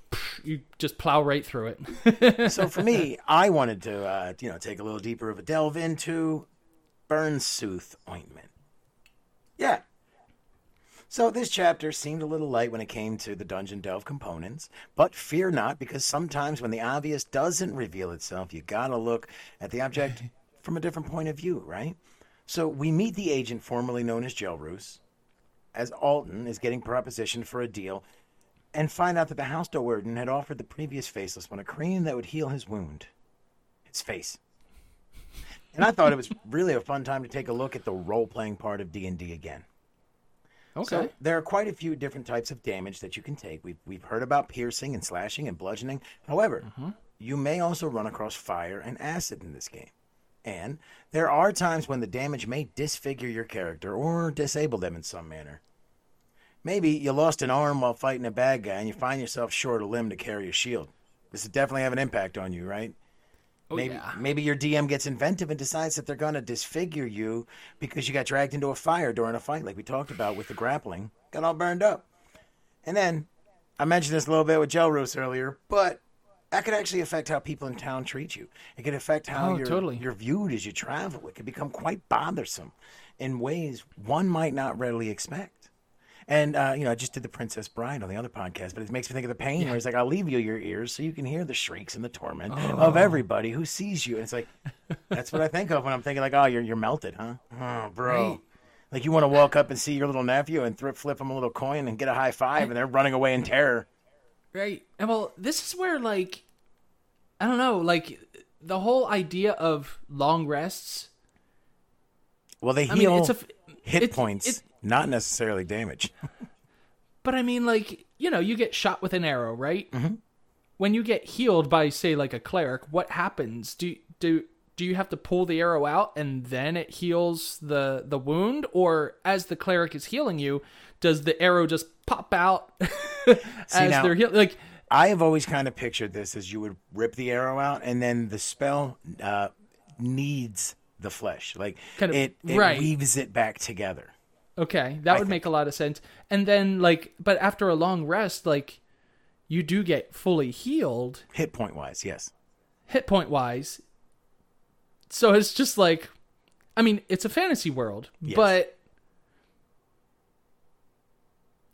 You just plow right through it. So for me, I wanted to take a little deeper of a delve into Burn Sooth Ointment. Yeah. So this chapter seemed a little light when it came to the dungeon delve components, but fear not, because sometimes when the obvious doesn't reveal itself, you gotta look at the object from a different point of view, right? So we meet the agent formerly known as Jelrus, as Alton is getting propositioned for a deal, and find out that the House Do'Urden had offered the previous Faceless One a cream that would heal his wound. His face. And I thought it was really a fun time to take a look at the role-playing part of D&D again. Okay. So there are quite a few different types of damage that you can take. We've heard about piercing and slashing and bludgeoning. However, you may also run across fire and acid in this game. And there are times when the damage may disfigure your character or disable them in some manner. Maybe you lost an arm while fighting a bad guy and you find yourself short a limb to carry a shield. This would definitely have an impact on you, right? Maybe your DM gets inventive and decides that they're going to disfigure you because you got dragged into a fire during a fight, like we talked about with the grappling. Got all burned up. And then, I mentioned this a little bit with Jelrus earlier, but that could actually affect how people in town treat you. It could affect how you're viewed as you travel. It could become quite bothersome in ways one might not readily expect. And, I just did The Princess Bride on the other podcast, but it makes me think of The Pain, where he's like, I'll leave you your ears so you can hear the shrieks and the torment of everybody who sees you. And it's like, that's what I think of when I'm thinking like, oh, you're melted, huh? Oh, bro. Right. Like, you want to walk up and see your little nephew and flip him a little coin and get a high five, and they're running away in terror. Right. And, well, this is where, like, I don't know, like, the whole idea of long rests. Well, they heal hit points. Not necessarily damage. But I mean, like, you get shot with an arrow, right? Mm-hmm. When you get healed by, say, like a cleric, what happens? Do you have to pull the arrow out and then it heals the wound? Or as the cleric is healing you, does the arrow just pop out they're healing? Like, I have always kind of pictured this as you would rip the arrow out and then the spell needs the flesh. Like, kind of, it weaves it back together. Okay, that would make a lot of sense. And then, like, but after a long rest, like, you do get fully healed. Hit point wise, yes. Hit point wise. So it's just like, I mean, it's a fantasy world, yes. But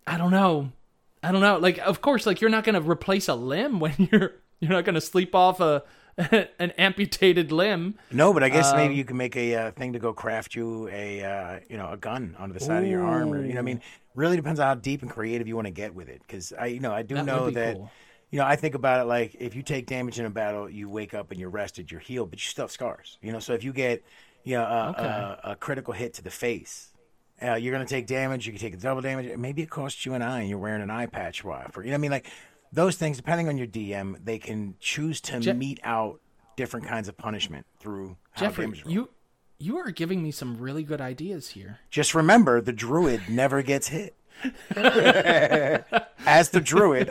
I don't know. Like, of course, like, you're not going to replace a limb when you're not going to sleep off an amputated limb. No, but I guess maybe you can make a thing to go craft you a gun onto the side of your arm. Or, I mean, really depends on how deep and creative you want to get with it. Because I know that. I think about it like if you take damage in a battle, you wake up and you're rested, you're healed, but you still have scars. So if you get a critical hit to the face, You're going to take damage. You can take double damage. Maybe it costs you an eye and you're wearing an eye patch. For, you know what I mean? Like, those things, depending on your DM, they can choose to mete out different kinds of punishment through how damage rolls. You are giving me some really good ideas here. Just remember, the druid never gets hit. As the druid,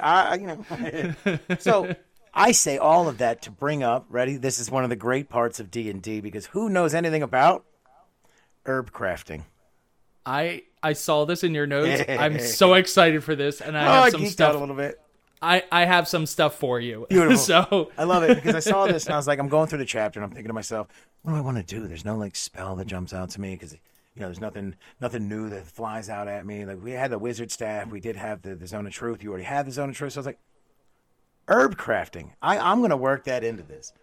So I say all of that to bring up, ready? This is one of the great parts of D&D, because who knows anything about herb crafting? I saw this in your notes. I'm so excited for this, and I have some stuff. A little bit. I have some stuff for you. Beautiful. So I love it, because I saw this and I was like, I'm going through the chapter and I'm thinking to myself, what do I want to do? There's no like spell that jumps out to me, because there's nothing new that flies out at me. Like, we had the wizard staff, we did have the Zone of Truth. You already had the Zone of Truth, so I was like, herb crafting. I'm going to work that into this.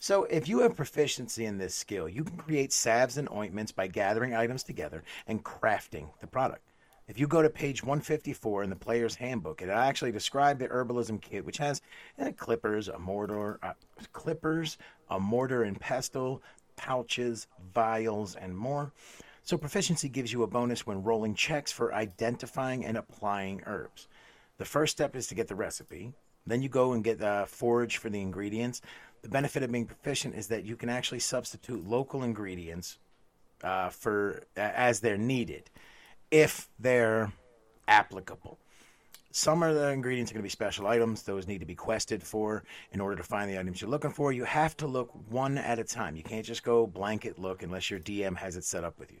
So if you have proficiency in this skill, you can create salves and ointments by gathering items together and crafting the product. If you go to page 154 in the player's handbook, it actually describes the Herbalism Kit, which has clippers, a mortar and pestle, pouches, vials, and more. So proficiency gives you a bonus when rolling checks for identifying and applying herbs. The first step is to get the recipe. Then you go and get forage for the ingredients. The benefit of being proficient is that you can actually substitute local ingredients as they're needed, if they're applicable. Some of the ingredients are going to be special items. Those need to be quested for in order to find the items you're looking for. You have to look one at a time. You can't just go blanket look unless your DM has it set up with you.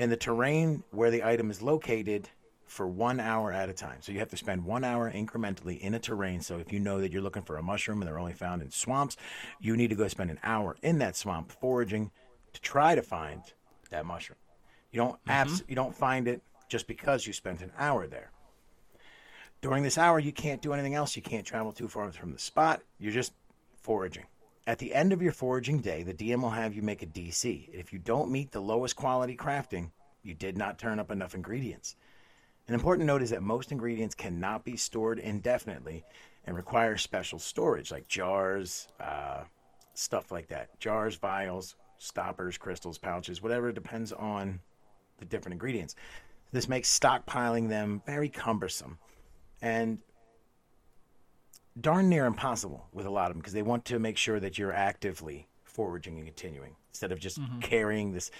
And the terrain where the item is located for 1 hour at a time. So you have to spend 1 hour incrementally in a terrain. So if you know that you're looking for a mushroom and they're only found in swamps, you need to go spend an hour in that swamp foraging to try to find that mushroom. You don't you don't find it just because you spent an hour there. During this hour, you can't do anything else. You can't travel too far from the spot. You're just foraging. At the end of your foraging day, the DM will have you make a DC. If you don't meet the lowest quality crafting, you did not turn up enough ingredients. An important note is that most ingredients cannot be stored indefinitely and require special storage, like jars, stuff like that. Jars, vials, stoppers, crystals, pouches, whatever, depends on the different ingredients. This makes stockpiling them very cumbersome and darn near impossible with a lot of them, because they want to make sure that you're actively foraging and continuing, instead of just carrying this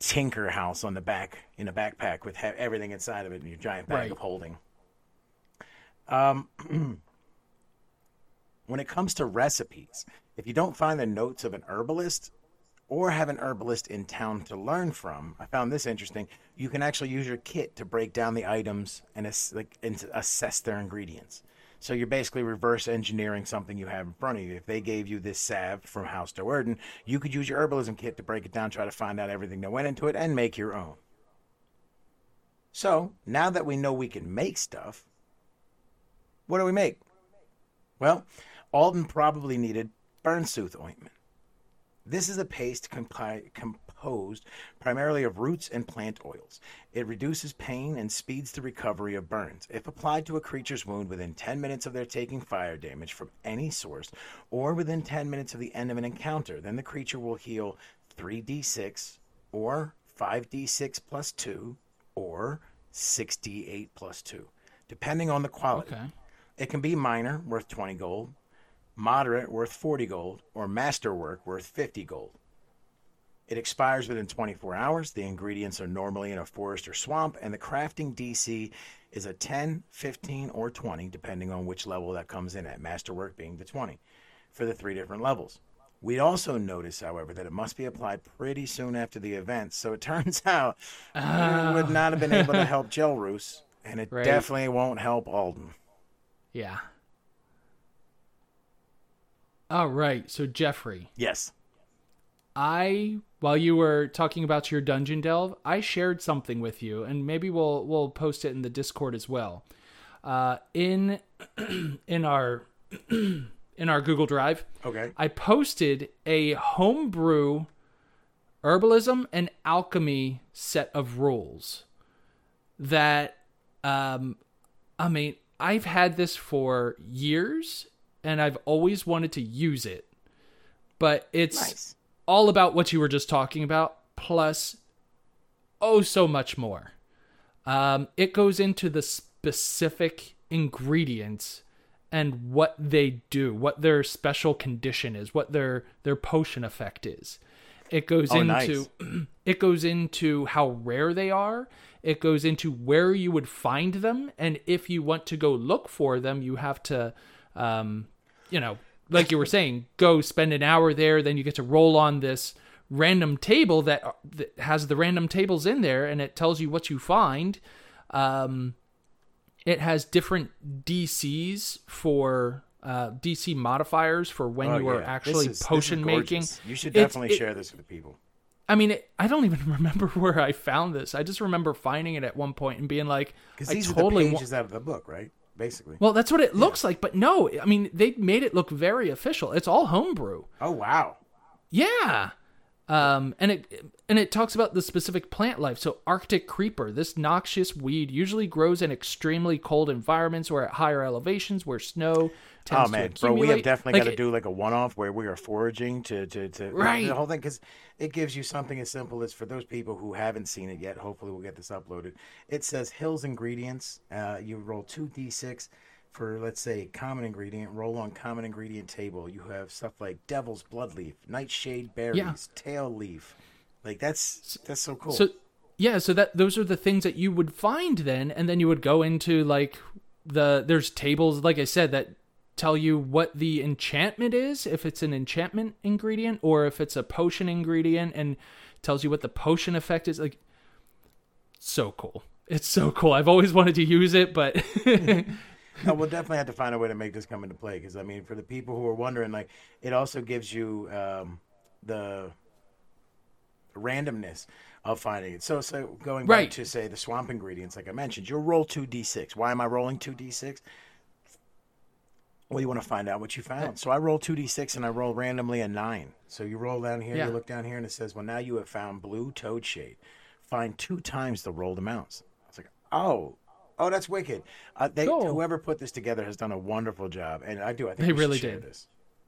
tinker house on the back in a backpack with everything inside of it in your giant bag of holding. When it comes to recipes, if you don't find the notes of an herbalist or have an herbalist in town to learn from, I found this interesting, you can actually use your kit to break down the items and assess their ingredients. So you're basically reverse engineering something you have in front of you. If they gave you this salve from House Do'Urden, you could use your herbalism kit to break it down, try to find out everything that went into it, and make your own. So now that we know we can make stuff, what do we make? Well, Alton probably needed Burnsooth ointment. This is a paste composed primarily of roots and plant oils. It reduces pain and speeds the recovery of burns. If applied to a creature's wound within 10 minutes of their taking fire damage from any source, or within 10 minutes of the end of an encounter, then the creature will heal 3d6 or 5d6 plus 2 or 6d8 plus 2, depending on the quality. Okay. It can be minor, worth 20 gold, moderate, worth 40 gold, or masterwork, worth 50 gold. It expires within 24 hours. The ingredients are normally in a forest or swamp, and the crafting DC is a 10, 15, or 20, depending on which level that comes in at, masterwork being the 20, for the three different levels. We also notice, however, that it must be applied pretty soon after the event, so it turns out we would not have been able to help Jelrus, and it definitely won't help Alton. Yeah. All right, so Jeffrey. Yes. While you were talking about your dungeon delve, I shared something with you, and maybe we'll post it in the Discord as well. In our Google Drive. Okay. I posted a homebrew herbalism and alchemy set of rules that I've had this for years, and I've always wanted to use it. But it's all about what you were just talking about, plus oh so much more. It goes into the specific ingredients and what they do, what their special condition is, what their potion effect is. It goes into nice. It goes into how rare they are. It goes into where you would find them, and if you want to go look for them, you have to, like you were saying, go spend an hour there. Then you get to roll on this random table that has the random tables in there, and it tells you what you find. It has different DCs for DC modifiers for when you are actually potion making. You should definitely share this with people. I mean, I don't even remember where I found this. I just remember finding it at one point and being like, because these are the pages out of the book, right? Basically. Well, that's what it looks like. But no, I mean, they made it look very official. It's all homebrew. Oh, wow. Yeah. And it talks about the specific plant life. So Arctic creeper, this noxious weed usually grows in extremely cold environments or at higher elevations where snow tends to accumulate. Bro, we have definitely got to do like a one-off where we are foraging to right. The whole thing, because it gives you something as simple as, for those people who haven't seen it yet, hopefully we'll get this uploaded. It says Hill's Ingredients. You roll 2d6 for, let's say, common ingredient, roll on common ingredient table. You have stuff like devil's bloodleaf, nightshade berries, tail leaf. Like that's so cool. So those are the things that you would find then, and then you would go into like there's tables, like I said, that tell you what the enchantment is, if it's an enchantment ingredient or if it's a potion ingredient, and tells you what the potion effect is. Like, so cool. It's so cool. I've always wanted to use it, but no, we'll definitely have to find a way to make this come into play, because I mean, for the people who are wondering, like, it also gives you the randomness of finding it. So going back to, say, the swamp ingredients, like I mentioned, you'll roll 2d6. Why am I rolling 2d6? Well, you want to find out what you found. So I roll 2d6 and I roll randomly a 9. So you roll down here, you look down here, and it says, well, now you have found blue toad shade. Find 2 times the rolled amounts. I was like, Oh, that's wicked. Cool. Whoever put this together has done a wonderful job. And I do. I think they really did. This.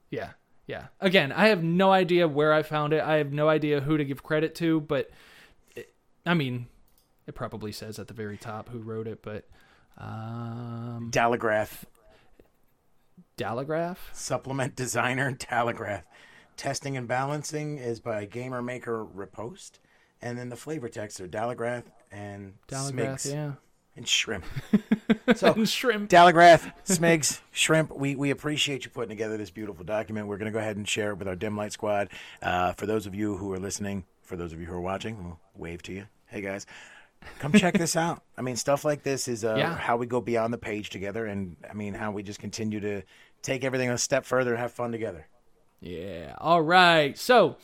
Yeah. Yeah. Again, I have no idea where I found it. I have no idea who to give credit to, but it probably says at the very top who wrote it, but Dallagraph? Supplement designer Dallagraph. Testing and balancing is by Gamer Maker Riposte. And then the flavor texts are Dallagraph and Smigs. Yeah. And shrimp. So, Dallagraph, Smigs, shrimp. We appreciate you putting together this beautiful document. We're going to go ahead and share it with our Dim Light Squad. For those of you who are listening, for those of you who are watching, we'll wave to you. Hey, guys. Come check this out. I mean, stuff like this is how we go beyond the page together, and, I mean, how we just continue to take everything a step further and have fun together. Yeah. All right. So...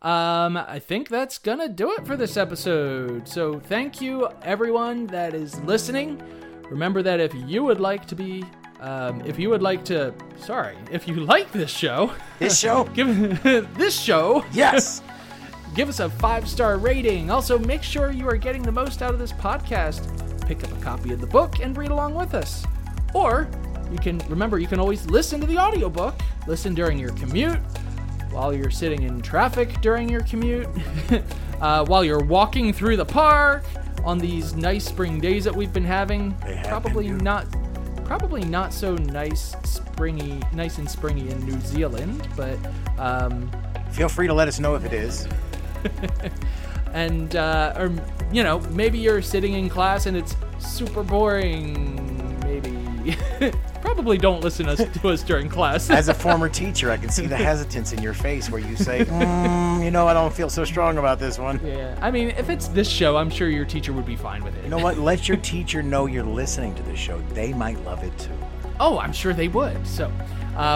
I think that's gonna do it for this episode. So thank you everyone that is listening. Remember that if you would like to be, if you like this show, give this show, yes, give us a 5-star rating. Also, make sure you are getting the most out of this podcast. Pick up a copy of the book and read along with us. Or you can always listen to the audiobook, listen during your commute, while you're sitting in traffic during your commute, while you're walking through the park on these nice spring days that we've been having. Probably not so nice and springy in New Zealand, but feel free to let us know if it is. And or maybe you're sitting in class and it's super boring. Maybe. Probably don't listen to us during class. As a former teacher, I can see the hesitance in your face where you say, I don't feel so strong about this one. Yeah, I mean, if it's this show, I'm sure your teacher would be fine with it. You know what? Let your teacher know you're listening to this show. They might love it too. Oh, I'm sure they would. So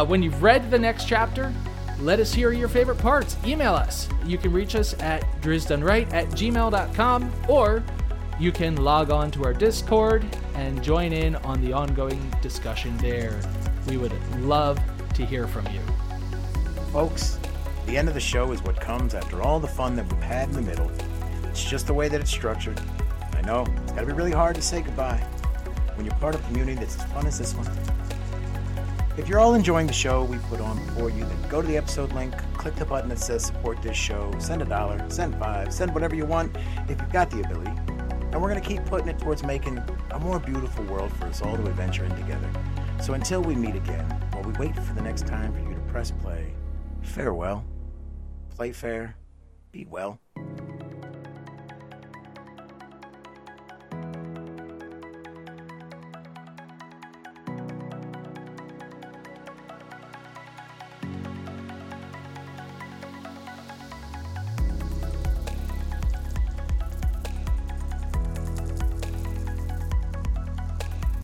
when you've read the next chapter, let us hear your favorite parts. Email us. You can reach us at drizztonright@gmail.com, or you can log on to our Discord and join in on the ongoing discussion there. We would love to hear from you. Folks, the end of the show is what comes after all the fun that we've had in the middle. It's just the way that it's structured. I know, it's got to be really hard to say goodbye when you're part of a community that's as fun as this one. If you're all enjoying the show we put on before you, then go to the episode link, click the button that says support this show, send $1, send $5, send whatever you want if you've got the ability. And we're going to keep putting it towards making a more beautiful world for us all to adventure in together. So until we meet again, while we wait for the next time for you to press play, farewell, play fair, be well.